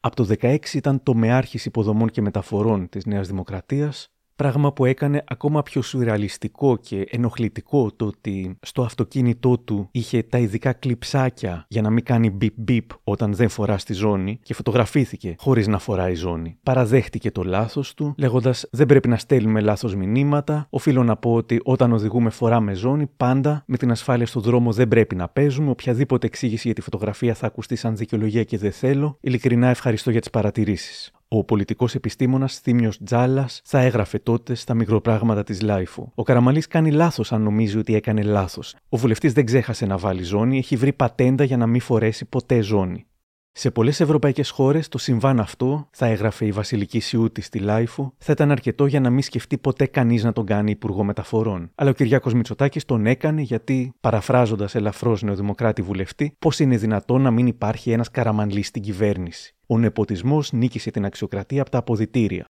Από το δεκαέξι ήταν τομεάρχης υποδομών και μεταφορών της Νέας Δημοκρατίας, πράγμα που έκανε ακόμα πιο σουρεαλιστικό και ενοχλητικό το ότι στο αυτοκίνητό του είχε τα ειδικά κλειψάκια για να μην κάνει μπιπ-μπιπ όταν δεν φορά στη ζώνη και φωτογραφήθηκε χωρίς να φοράει ζώνη. Παραδέχτηκε το λάθος του, λέγοντας «Δεν πρέπει να στέλνουμε λάθος μηνύματα, οφείλω να πω ότι όταν οδηγούμε φοράμε ζώνη, πάντα με την ασφάλεια στον δρόμο δεν πρέπει να παίζουμε, οποιαδήποτε εξήγηση για τη φωτογραφία θα ακουστεί σαν δικαιολογία και δεν θέλω, ειλικρινά ευχαριστώ για τις παρατηρήσεις». Ο πολιτικός επιστήμονας Θήμιος Τζάλλας θα έγραφε τότε στα Μικροπράγματα της Λάιφου. Ο Καραμαλής κάνει λάθος αν νομίζει ότι έκανε λάθος. Ο βουλευτής δεν ξέχασε να βάλει ζώνη, έχει βρει πατέντα για να μην φορέσει ποτέ ζώνη. Σε πολλές ευρωπαϊκές χώρες το συμβάν αυτό, θα έγραφε η Βασιλική Σιούτη στη Λάιφου, θα ήταν αρκετό για να μην σκεφτεί ποτέ κανείς να τον κάνει υπουργό μεταφορών. Αλλά ο Κυριάκος Μητσοτάκης τον έκανε γιατί, παραφράζοντας ελαφρώς νεοδημοκράτη βουλευτή, πώς είναι δυνατόν να μην υπάρχει ένας Καραμανλής στην κυβέρνηση. Ο νεποτισμός νίκησε την αξιοκρατία από τα αποδυτήρια.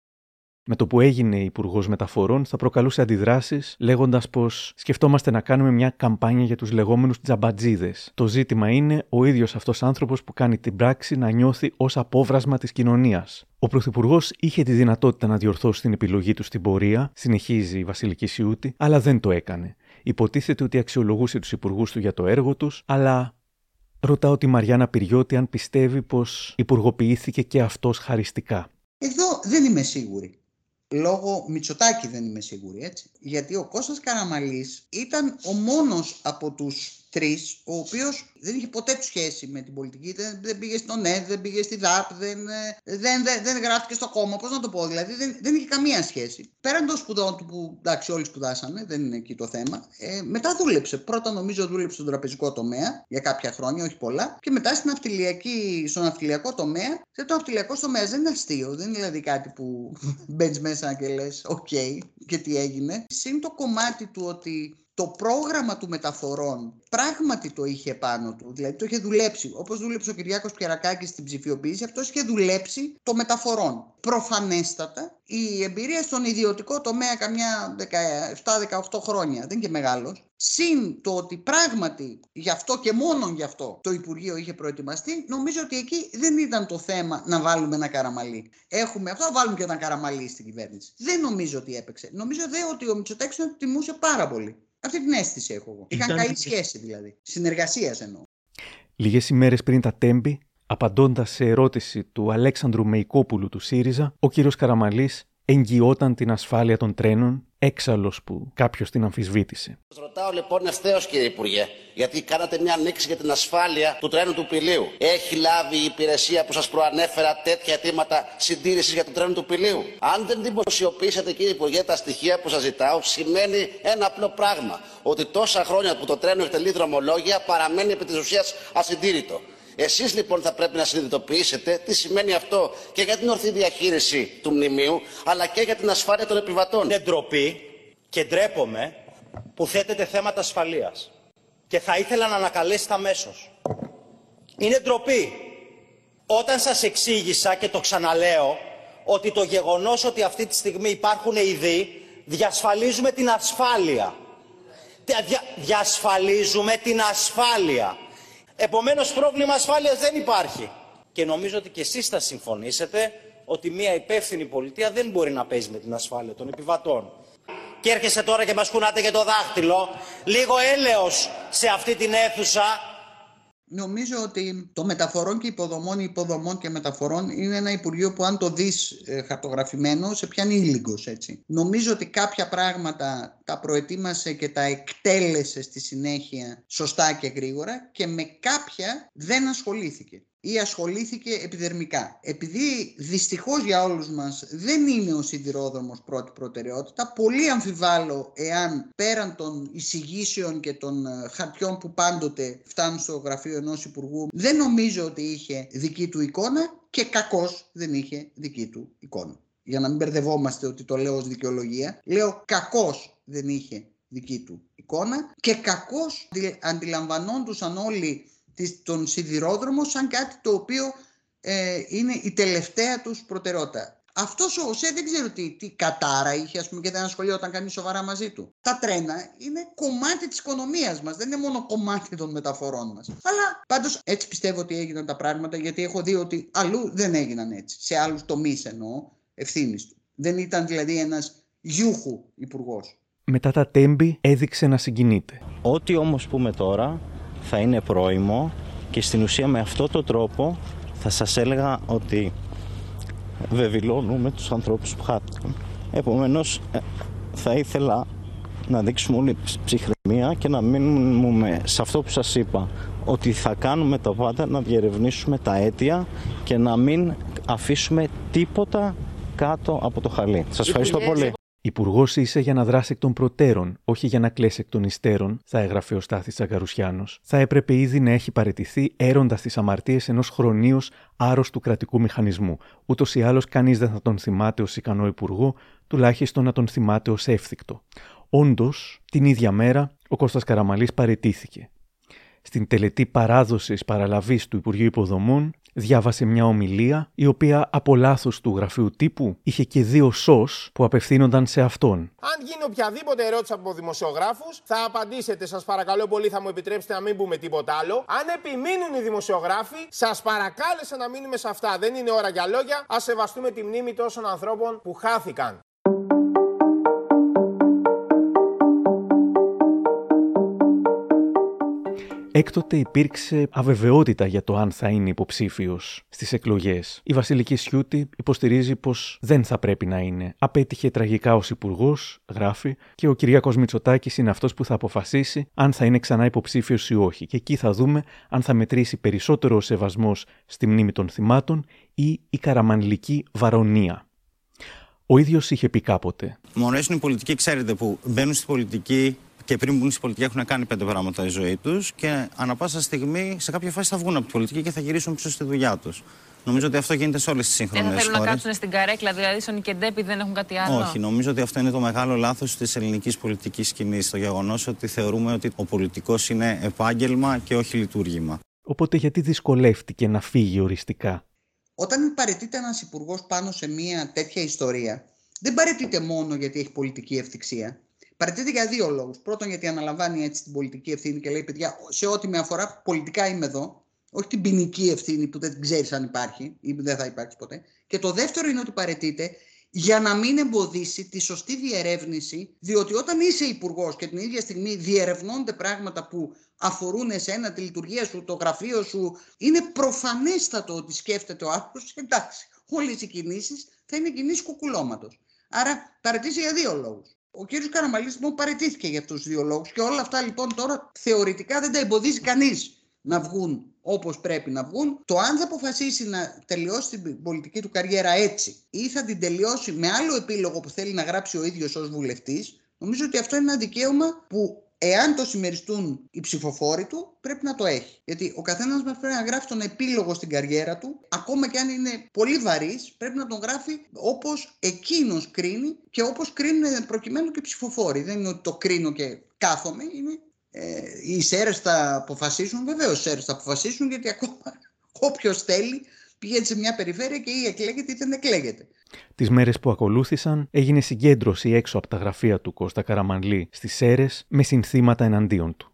Με το που έγινε υπουργός μεταφορών, θα προκαλούσε αντιδράσεις, λέγοντας πως σκεφτόμαστε να κάνουμε μια καμπάνια για τους λεγόμενους τζαμπατζίδες. Το ζήτημα είναι ο ίδιος αυτός άνθρωπος που κάνει την πράξη να νιώθει ως απόβρασμα της κοινωνίας. Ο πρωθυπουργός είχε τη δυνατότητα να διορθώσει την επιλογή του στην πορεία, συνεχίζει η Βασιλική Σιούτη, αλλά δεν το έκανε. Υποτίθεται ότι αξιολογούσε τους υπουργούς του για το έργο τους, αλλά. Ρωτάω τη Μαριάννα Πυριώτη αν πιστεύει πως υπουργοποιήθηκε και αυτός χαριστικά. Εδώ δεν είμαι σίγουρη. Λόγω Μητσοτάκη δεν είμαι σίγουρη, έτσι. Γιατί ο Κώστας Καραμαλής ήταν ο μόνος από τους τρεις, ο οποίος δεν είχε ποτέ του σχέση με την πολιτική. Δεν, δεν πήγε στον ΕΔ, δεν πήγε στη ΔΑΠ, δεν, δεν, δεν, δεν γράφτηκε στο κόμμα. Πώς να το πω, δηλαδή δεν, δεν είχε καμία σχέση. Πέραν των σπουδών του που εντάξει, όλοι σπουδάσαμε, δεν είναι εκεί το θέμα. Ε, μετά δούλεψε. Πρώτα, νομίζω, δούλεψε στον τραπεζικό τομέα για κάποια χρόνια, όχι πολλά. Και μετά στην στον ναυτιλιακό τομέα. Σε το ναυτιλιακό τομέα δεν είναι αστείο, δεν είναι δηλαδή κάτι που μπαίνει μέσα και λε, οκ, okay, και τι έγινε. Συν το κομμάτι του ότι. Το πρόγραμμα του μεταφορών πράγματι το είχε πάνω του, δηλαδή το είχε δουλέψει. Όπως δούλεψε ο Κυριάκος Πιερακάκης στην ψηφιοποίηση, αυτός είχε δουλέψει το μεταφορών. Προφανέστατα, η εμπειρία στον ιδιωτικό τομέα καμιά δεκαεπτά δεκαοκτώ χρόνια, δεν και μεγάλος, συν το ότι πράγματι γι' αυτό και μόνον γι' αυτό το Υπουργείο είχε προετοιμαστεί, νομίζω ότι εκεί δεν ήταν το θέμα να βάλουμε ένα Καραμαλί. Έχουμε αυτό, βάλουμε και ένα Καραμαλί στην κυβέρνηση. Δεν νομίζω ότι έπαιξε. Νομίζω δε ότι ο Μητσοτάκης τον τιμούσε πάρα πολύ. Αυτή την αίσθηση έχω εγώ. Είχαν καλή σχέση δηλαδή. Συνεργασίας εννοώ. Λίγες ημέρες πριν τα Τέμπη, απαντώντας σε ερώτηση του Αλέξανδρου Μεϊκόπουλου του ΣΥΡΙΖΑ, ο κύριος Καραμαλής εγγυόταν την ασφάλεια των τρένων, έξαλλος που κάποιος την αμφισβήτησε. Σας ρωτάω λοιπόν ευθέως, κύριε Υπουργέ, γιατί κάνατε μια ανοίξη για την ασφάλεια του τρένου του Πηλίου. Έχει λάβει η υπηρεσία που σας προανέφερα τέτοια αιτήματα συντήρησης για το τρένο του Πηλίου? Αν δεν δημοσιοποιήσετε, κύριε Υπουργέ, τα στοιχεία που σας ζητάω, σημαίνει ένα απλό πράγμα. Ότι τόσα χρόνια που το τρένο εκτελεί δρομολόγια παραμένει επί της ουσίας ασυντήρητο. Εσείς λοιπόν θα πρέπει να συνειδητοποιήσετε τι σημαίνει αυτό και για την ορθή διαχείριση του μνημείου, αλλά και για την ασφάλεια των επιβατών. Είναι ντροπή και ντρέπομαι που θέτετε θέματα ασφαλείας και θα ήθελα να ανακαλέσετε αμέσως. Είναι ντροπή. Όταν σας εξήγησα και το ξαναλέω ότι το γεγονός ότι αυτή τη στιγμή υπάρχουν ειδοί, διασφαλίζουμε την ασφάλεια. Δια, διασφαλίζουμε την ασφάλεια. Επομένως, πρόβλημα ασφάλειας δεν υπάρχει. Και νομίζω ότι και εσείς θα συμφωνήσετε ότι μια υπεύθυνη πολιτεία δεν μπορεί να παίζει με την ασφάλεια των επιβατών. Και έρχεσαι τώρα και μας κουνάτε για το δάχτυλο. Λίγο έλεος σε αυτή την αίθουσα. Νομίζω ότι το μεταφορών και υποδομών, υποδομών και μεταφορών είναι ένα υπουργείο που αν το δεις ε, χαρτογραφημένο σε πιάνει ήλιγκος, έτσι. Νομίζω ότι κάποια πράγματα τα προετοίμασε και τα εκτέλεσε στη συνέχεια σωστά και γρήγορα και με κάποια δεν ασχολήθηκε ή ασχολήθηκε επιδερμικά. Επειδή δυστυχώς για όλους μας δεν είναι ο σιδηρόδρομος πρώτη προτεραιότητα, πολύ αμφιβάλλω εάν πέραν των εισηγήσεων και των χαρτιών που πάντοτε φτάνουν στο γραφείο ενός υπουργού, δεν νομίζω ότι είχε δική του εικόνα και κακώς δεν είχε δική του εικόνα. Για να μην μπερδευόμαστε ότι το λέω ως δικαιολογία, λέω κακώς δεν είχε δική του εικόνα και κακώς αντιλαμβανόντουσαν όλοι τον σιδηρόδρομο σαν κάτι το οποίο ε, είναι η τελευταία τους προτεραιότητα. Αυτός ο ΟΣΕ δεν ξέρω τι, τι κατάρα είχε, ας πούμε, και δεν ασχολιόταν κανείς σοβαρά μαζί του. Τα τρένα είναι κομμάτι της οικονομίας μας, δεν είναι μόνο κομμάτι των μεταφορών μας. Αλλά πάντως έτσι πιστεύω ότι έγιναν τα πράγματα, γιατί έχω δει ότι αλλού δεν έγιναν έτσι, σε άλλους τομείς εννοώ ευθύνης του. Δεν ήταν δηλαδή ένας γιούχου υπουργός. Μετά τα Τέμπη έδειξε να συγκινείται. Ό,τι όμως πούμε τώρα θα είναι πρόημο και στην ουσία με αυτό τον τρόπο θα σας έλεγα ότι βεβηλώνουμε τους ανθρώπους που χάθηκαν. Επομένως θα ήθελα να δείξουμε όλη τη ψυχραιμία μία και να μείνουμε σε αυτό που σας είπα, ότι θα κάνουμε τα πάντα, να διερευνήσουμε τα αίτια και να μην αφήσουμε τίποτα κάτω από το χαλί. Σας ευχαριστώ πολύ. Υπουργός είσαι για να δράσει εκ των προτέρων, όχι για να κλέσει εκ των υστέρων, θα έγραφε ο Στάθης Τσαγκαρουσιάνος. Θα έπρεπε ήδη να έχει παραιτηθεί έροντας τις αμαρτίες ενός χρονίως άρρωστου κρατικού μηχανισμού. Ούτως ή άλλως, κανείς δεν θα τον θυμάται ως ικανό υπουργό, τουλάχιστον να τον θυμάται ως εύθυκτο. Όντως, την ίδια μέρα, ο Κώστας Καραμαλής παραιτήθηκε. Στην τελετή παράδοσης παραλαβής του Υπουργείου Υποδομών, διάβασε μια ομιλία η οποία από λάθος του γραφείου τύπου είχε και δύο σως που απευθύνονταν σε αυτόν. Αν γίνει οποιαδήποτε ερώτηση από δημοσιογράφους, θα απαντήσετε. Σας παρακαλώ πολύ, θα μου επιτρέψετε να μην πούμε τίποτα άλλο. Αν επιμείνουν οι δημοσιογράφοι, σας παρακάλεσα να μείνουμε σε αυτά. Δεν είναι ώρα για λόγια. Ας σεβαστούμε τη μνήμη τόσων ανθρώπων που χάθηκαν. Έκτοτε υπήρξε αβεβαιότητα για το αν θα είναι υποψήφιος στις εκλογές. Η Βασιλική Σιούτη υποστηρίζει πως δεν θα πρέπει να είναι. Απέτυχε τραγικά ως υπουργός, γράφει, και ο Κυριάκος Μητσοτάκης είναι αυτός που θα αποφασίσει αν θα είναι ξανά υποψήφιος ή όχι. Και εκεί θα δούμε αν θα μετρήσει περισσότερο ο σεβασμός στη μνήμη των θυμάτων ή η καραμανλική βαρωνία. Ο ίδιος είχε πει κάποτε: μου αρέσουν οι πολιτικοί, ξέρετε, που μπαίνουν στη πολιτική. Και πριν μπουν στην πολιτική έχουν κάνει πέντε πράγματα η ζωή τους και ανά πάσα στιγμή σε κάποια φάση θα βγουν από την πολιτική και θα γυρίσουν πίσω στη δουλειά τους. Νομίζω ότι αυτό γίνεται σε όλες τις σύγχρονες χώρες. Δεν θέλουν χώρες να κάτσουν στην καρέκλα, δηλαδή στον Ικεντέπη δεν έχουν κάτι άλλο. Όχι, νομίζω ότι αυτό είναι το μεγάλο λάθος της ελληνικής πολιτικής σκηνής. Το γεγονός ότι θεωρούμε ότι ο πολιτικός είναι επάγγελμα και όχι λειτουργήμα. Οπότε γιατί δυσκολεύτηκε να φύγει οριστικά? Όταν παραιτείται ένας υπουργός πάνω σε μια τέτοια ιστορία, δεν παραιτείται μόνο γιατί έχει πολιτική ευθυξία. Παραιτείται για δύο λόγους. Πρώτον, γιατί αναλαμβάνει έτσι την πολιτική ευθύνη και λέει: παιδιά, σε ό,τι με αφορά, πολιτικά είμαι εδώ. Όχι την ποινική ευθύνη που δεν ξέρεις αν υπάρχει ή που δεν θα υπάρξει ποτέ. Και το δεύτερο είναι ότι παραιτείται για να μην εμποδίσει τη σωστή διερεύνηση, διότι όταν είσαι υπουργός και την ίδια στιγμή διερευνώνται πράγματα που αφορούν εσένα, τη λειτουργία σου, το γραφείο σου, είναι προφανέστατο ότι σκέφτεται ο άλλος. Εντάξει, όλες οι κινήσεις θα είναι κινήσεις κουκουλώματος. Άρα παραιτείται για δύο λόγους. Ο κύριος Καραμαλής μου παραιτήθηκε για αυτούς τους δύο λόγους και όλα αυτά λοιπόν τώρα θεωρητικά δεν τα εμποδίζει κανείς να βγουν όπως πρέπει να βγουν. Το αν θα αποφασίσει να τελειώσει την πολιτική του καριέρα έτσι ή θα την τελειώσει με άλλο επίλογο που θέλει να γράψει ο ίδιος ως βουλευτής, νομίζω ότι αυτό είναι ένα δικαίωμα που εάν το συμμεριστούν οι ψηφοφόροι του πρέπει να το έχει. Γιατί ο καθένας μας πρέπει να γράφει τον επίλογο στην καριέρα του, ακόμα και αν είναι πολύ βαρύς, πρέπει να τον γράφει όπως εκείνος κρίνει και όπως κρίνουν προκειμένου και οι ψηφοφόροι. Δεν είναι ότι το κρίνω και κάθομαι. Είναι, ε, οι ΣΕΡΕΣ θα αποφασίσουν, βεβαίως οι ΣΕΡΕΣ θα αποφασίσουν, γιατί ακόμα όποιος θέλει πηγαίνει σε μια περιφέρεια και ή εκλέγεται ή δεν εκλέγεται. Τις μέρες που ακολούθησαν έγινε συγκέντρωση έξω από τα γραφεία του Κώστα Καραμανλή στις ΣΕΡΕΣ με συνθήματα εναντίον του.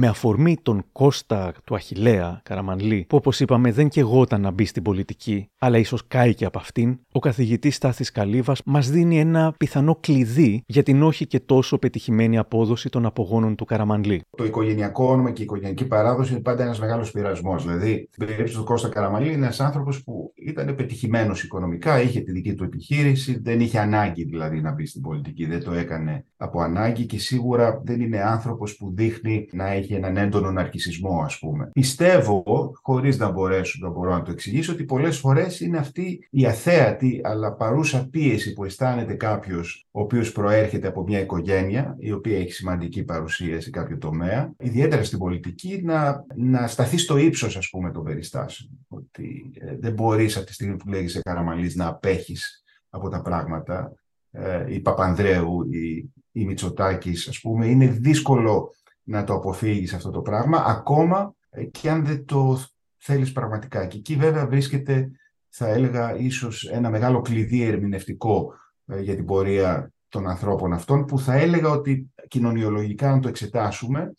Με αφορμή τον Κώστα του Αχιλλέα Καραμανλή, που όπως είπαμε δεν καιγόταν να μπει στην πολιτική, αλλά ίσως κάει και από αυτήν, ο καθηγητής Στάθης Καλίβας μας δίνει ένα πιθανό κλειδί για την όχι και τόσο πετυχημένη απόδοση των απογόνων του Καραμανλή. Το οικογενειακό όνομα και η οικογενειακή παράδοση είναι πάντα ένας μεγάλος πειρασμός. Δηλαδή, στην περίπτωση του Κώστα Καραμανλή, είναι ένας άνθρωπος που ήταν πετυχημένος οικονομικά, είχε τη δική του επιχείρηση, δεν είχε ανάγκη δηλαδή να μπει στην πολιτική, δεν το έκανε από ανάγκη και σίγουρα δεν είναι άνθρωπος που δείχνει να έχει έναν έντονο ναρκισισμό, ας πούμε. Πιστεύω, χωρίς να μπορέσω να μπορώ να το εξηγήσω, ότι πολλές φορές είναι αυτή η αθέατη αλλά παρούσα πίεση που αισθάνεται κάποιος ο οποίος προέρχεται από μια οικογένεια η οποία έχει σημαντική παρουσία σε κάποιο τομέα, ιδιαίτερα στην πολιτική, να, να σταθεί στο ύψος, ας πούμε, των περιστάσεων. Ότι ε, δεν μπορείς αυτή τη στιγμή που λέγεσαι Καραμανλής να απέχεις από τα πράγματα. Ε, η Παπανδρέου, η, η Μητσοτάκης, ας πούμε, είναι δύσκολο να το αποφύγεις αυτό το πράγμα, ακόμα και αν δεν το θέλεις πραγματικά. Και εκεί βέβαια βρίσκεται, θα έλεγα, ίσως ένα μεγάλο κλειδί ερμηνευτικό για την πορεία των ανθρώπων αυτών, που θα έλεγα ότι κοινωνιολογικά, αν το εξετάσουμε,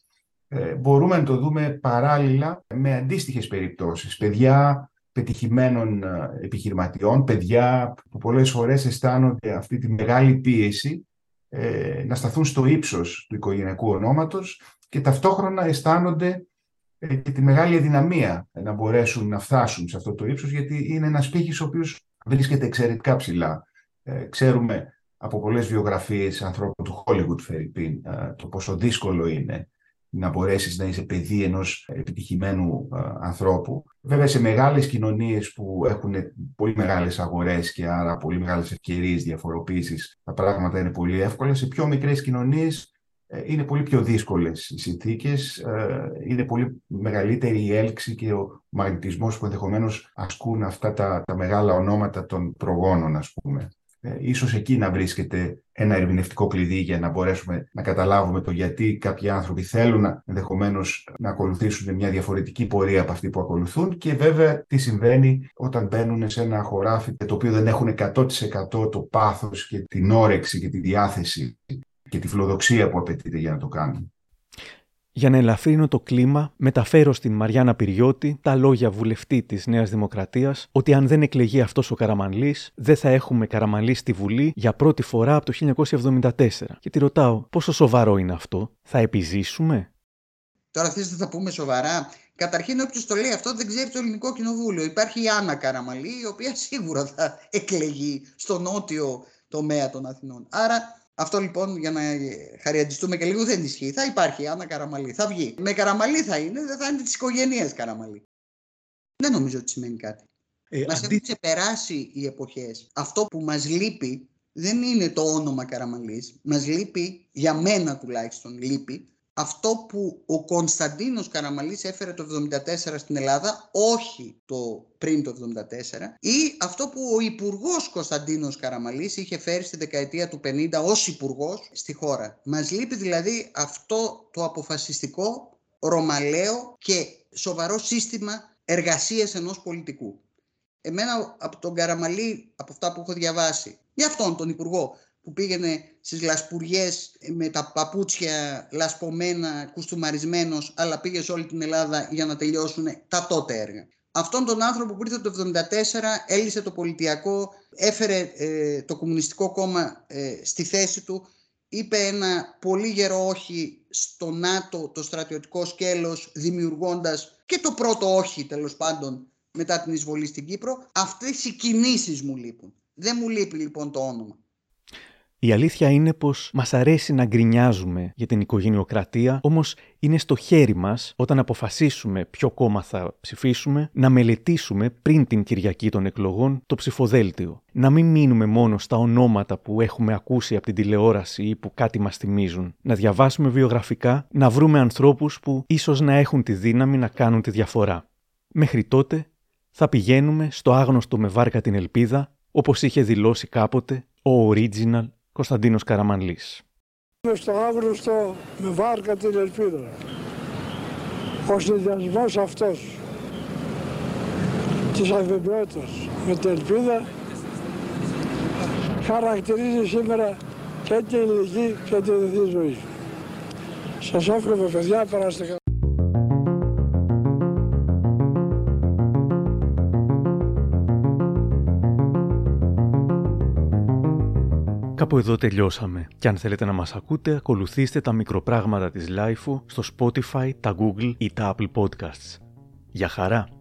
μπορούμε να το δούμε παράλληλα με αντίστοιχες περιπτώσεις. Παιδιά πετυχημένων επιχειρηματιών, παιδιά που πολλές φορές αισθάνονται αυτή τη μεγάλη πίεση ε, να σταθούν στο ύψος του οικογενειακού ονόματος και ταυτόχρονα αισθάνονται ε, και τη μεγάλη αδυναμία να μπορέσουν να φτάσουν σε αυτό το ύψος, γιατί είναι ένας πύχης ο οποίος βρίσκεται εξαιρετικά ψηλά. Ε, ξέρουμε από πολλές βιογραφίες ανθρώπων του Hollywood, φερειπίν, ε, το πόσο δύσκολο είναι να μπορέσεις να είσαι παιδί ενός επιτυχημένου α, ανθρώπου. Βέβαια, σε μεγάλες κοινωνίες που έχουν πολύ μεγάλες αγορές και άρα πολύ μεγάλες ευκαιρίες διαφοροποίησης, τα πράγματα είναι πολύ εύκολα. Σε πιο μικρές κοινωνίες ε, είναι πολύ πιο δύσκολες οι συνθήκες, ε, είναι πολύ μεγαλύτερη η έλξη και ο μαγνητισμός που ενδεχομένως ασκούν αυτά τα, τα μεγάλα ονόματα των προγόνων, ας πούμε. Ε, ίσως εκεί να βρίσκεται ένα ερμηνευτικό κλειδί για να μπορέσουμε να καταλάβουμε το γιατί κάποιοι άνθρωποι θέλουν να, ενδεχομένως να ακολουθήσουν μια διαφορετική πορεία από αυτή που ακολουθούν, και βέβαια τι συμβαίνει όταν μπαίνουν σε ένα χωράφι το οποίο δεν έχουν εκατό τοις εκατό το πάθος και την όρεξη και τη διάθεση και τη φιλοδοξία που απαιτείται για να το κάνουν. Για να ελαφρύνω το κλίμα, μεταφέρω στην Μαριάννα Πυριώτη τα λόγια βουλευτή της Νέας Δημοκρατίας ότι αν δεν εκλεγεί αυτός ο Καραμανλής, δεν θα έχουμε Καραμανλή στη Βουλή για πρώτη φορά από το χίλια εννιακόσια εβδομήντα τέσσερα. Και τη ρωτάω, πόσο σοβαρό είναι αυτό, θα επιζήσουμε? Τώρα θες να τα πούμε σοβαρά? Καταρχήν, όποιος το λέει αυτό δεν ξέρει το ελληνικό κοινοβούλιο. Υπάρχει η Άννα Καραμανλή, η οποία σίγουρα θα εκλεγεί στο νότιο τομέα των Αθηνών. Άρα. Αυτό λοιπόν, για να χαριαντιστούμε και λίγο, δεν ισχύει. Θα υπάρχει Άννα Καραμανλή, θα βγει. Με Καραμανλή θα είναι, δεν θα είναι της οικογένειας Καραμανλή. Δεν νομίζω ότι σημαίνει κάτι. Ε, μας αντί... έχουν ξεπεράσει οι εποχές. Αυτό που μας λείπει δεν είναι το όνομα Καραμανλής. Μας λείπει, για μένα τουλάχιστον λείπει, αυτό που ο Κωνσταντίνος Καραμανλής έφερε το εβδομήντα τέσσερα στην Ελλάδα, όχι το πριν το εβδομήντα τέσσερα, ή αυτό που ο υπουργός Κωνσταντίνος Καραμανλής είχε φέρει στη δεκαετία του πενήντα ως υπουργός στη χώρα. Μας λείπει δηλαδή αυτό το αποφασιστικό, ρωμαλαίο και σοβαρό σύστημα εργασίας ενός πολιτικού. Εμένα από τον Καραμανλή, από αυτά που έχω διαβάσει, για αυτόν τον υπουργό, που πήγαινε στις λασπουριές με τα παπούτσια λασπωμένα, κουστούμαρισμένος, αλλά πήγε σε όλη την Ελλάδα για να τελειώσουν τα τότε έργα. Αυτόν τον άνθρωπο που ήρθε το εβδομήντα τέσσερα, έλυσε το πολιτιακό, έφερε ε, το Κομμουνιστικό Κόμμα ε, στη θέση του, είπε ένα πολύ γερό όχι στο ΝΑΤΟ, το στρατιωτικό σκέλος, δημιουργώντας και το πρώτο όχι, τέλος πάντων, μετά την εισβολή στην Κύπρο. Αυτές οι κινήσεις μου λείπουν. Δεν μου λείπει λοιπόν το όνομα. Η αλήθεια είναι πως μας αρέσει να γκρινιάζουμε για την οικογενειοκρατία, όμως είναι στο χέρι μας, όταν αποφασίσουμε ποιο κόμμα θα ψηφίσουμε, να μελετήσουμε πριν την Κυριακή των εκλογών το ψηφοδέλτιο. Να μην μείνουμε μόνο στα ονόματα που έχουμε ακούσει από την τηλεόραση ή που κάτι μας θυμίζουν. Να διαβάσουμε βιογραφικά, να βρούμε ανθρώπους που ίσως να έχουν τη δύναμη να κάνουν τη διαφορά. Μέχρι τότε θα πηγαίνουμε στο άγνωστο με βάρκα την ελπίδα, όπως είχε δηλώσει κάποτε ο original Κωνσταντίνος Καραμανλής. Είμαι στο άγνωστο με βάρκα την ελπίδα. Ο συνδυασμός αυτός της αβεβαιότητας με την ελπίδα χαρακτηρίζει σήμερα και την ηλική και την ειδική ζωή. Σας εύχομαι, παιδιά, περάστε καλά. Κάπου εδώ τελειώσαμε. Και αν θέλετε να μας ακούτε, ακολουθήστε τα μικροπράγματα της Λάιφο στο Spotify, τα Google ή τα Apple Podcasts. Γεια χαρά!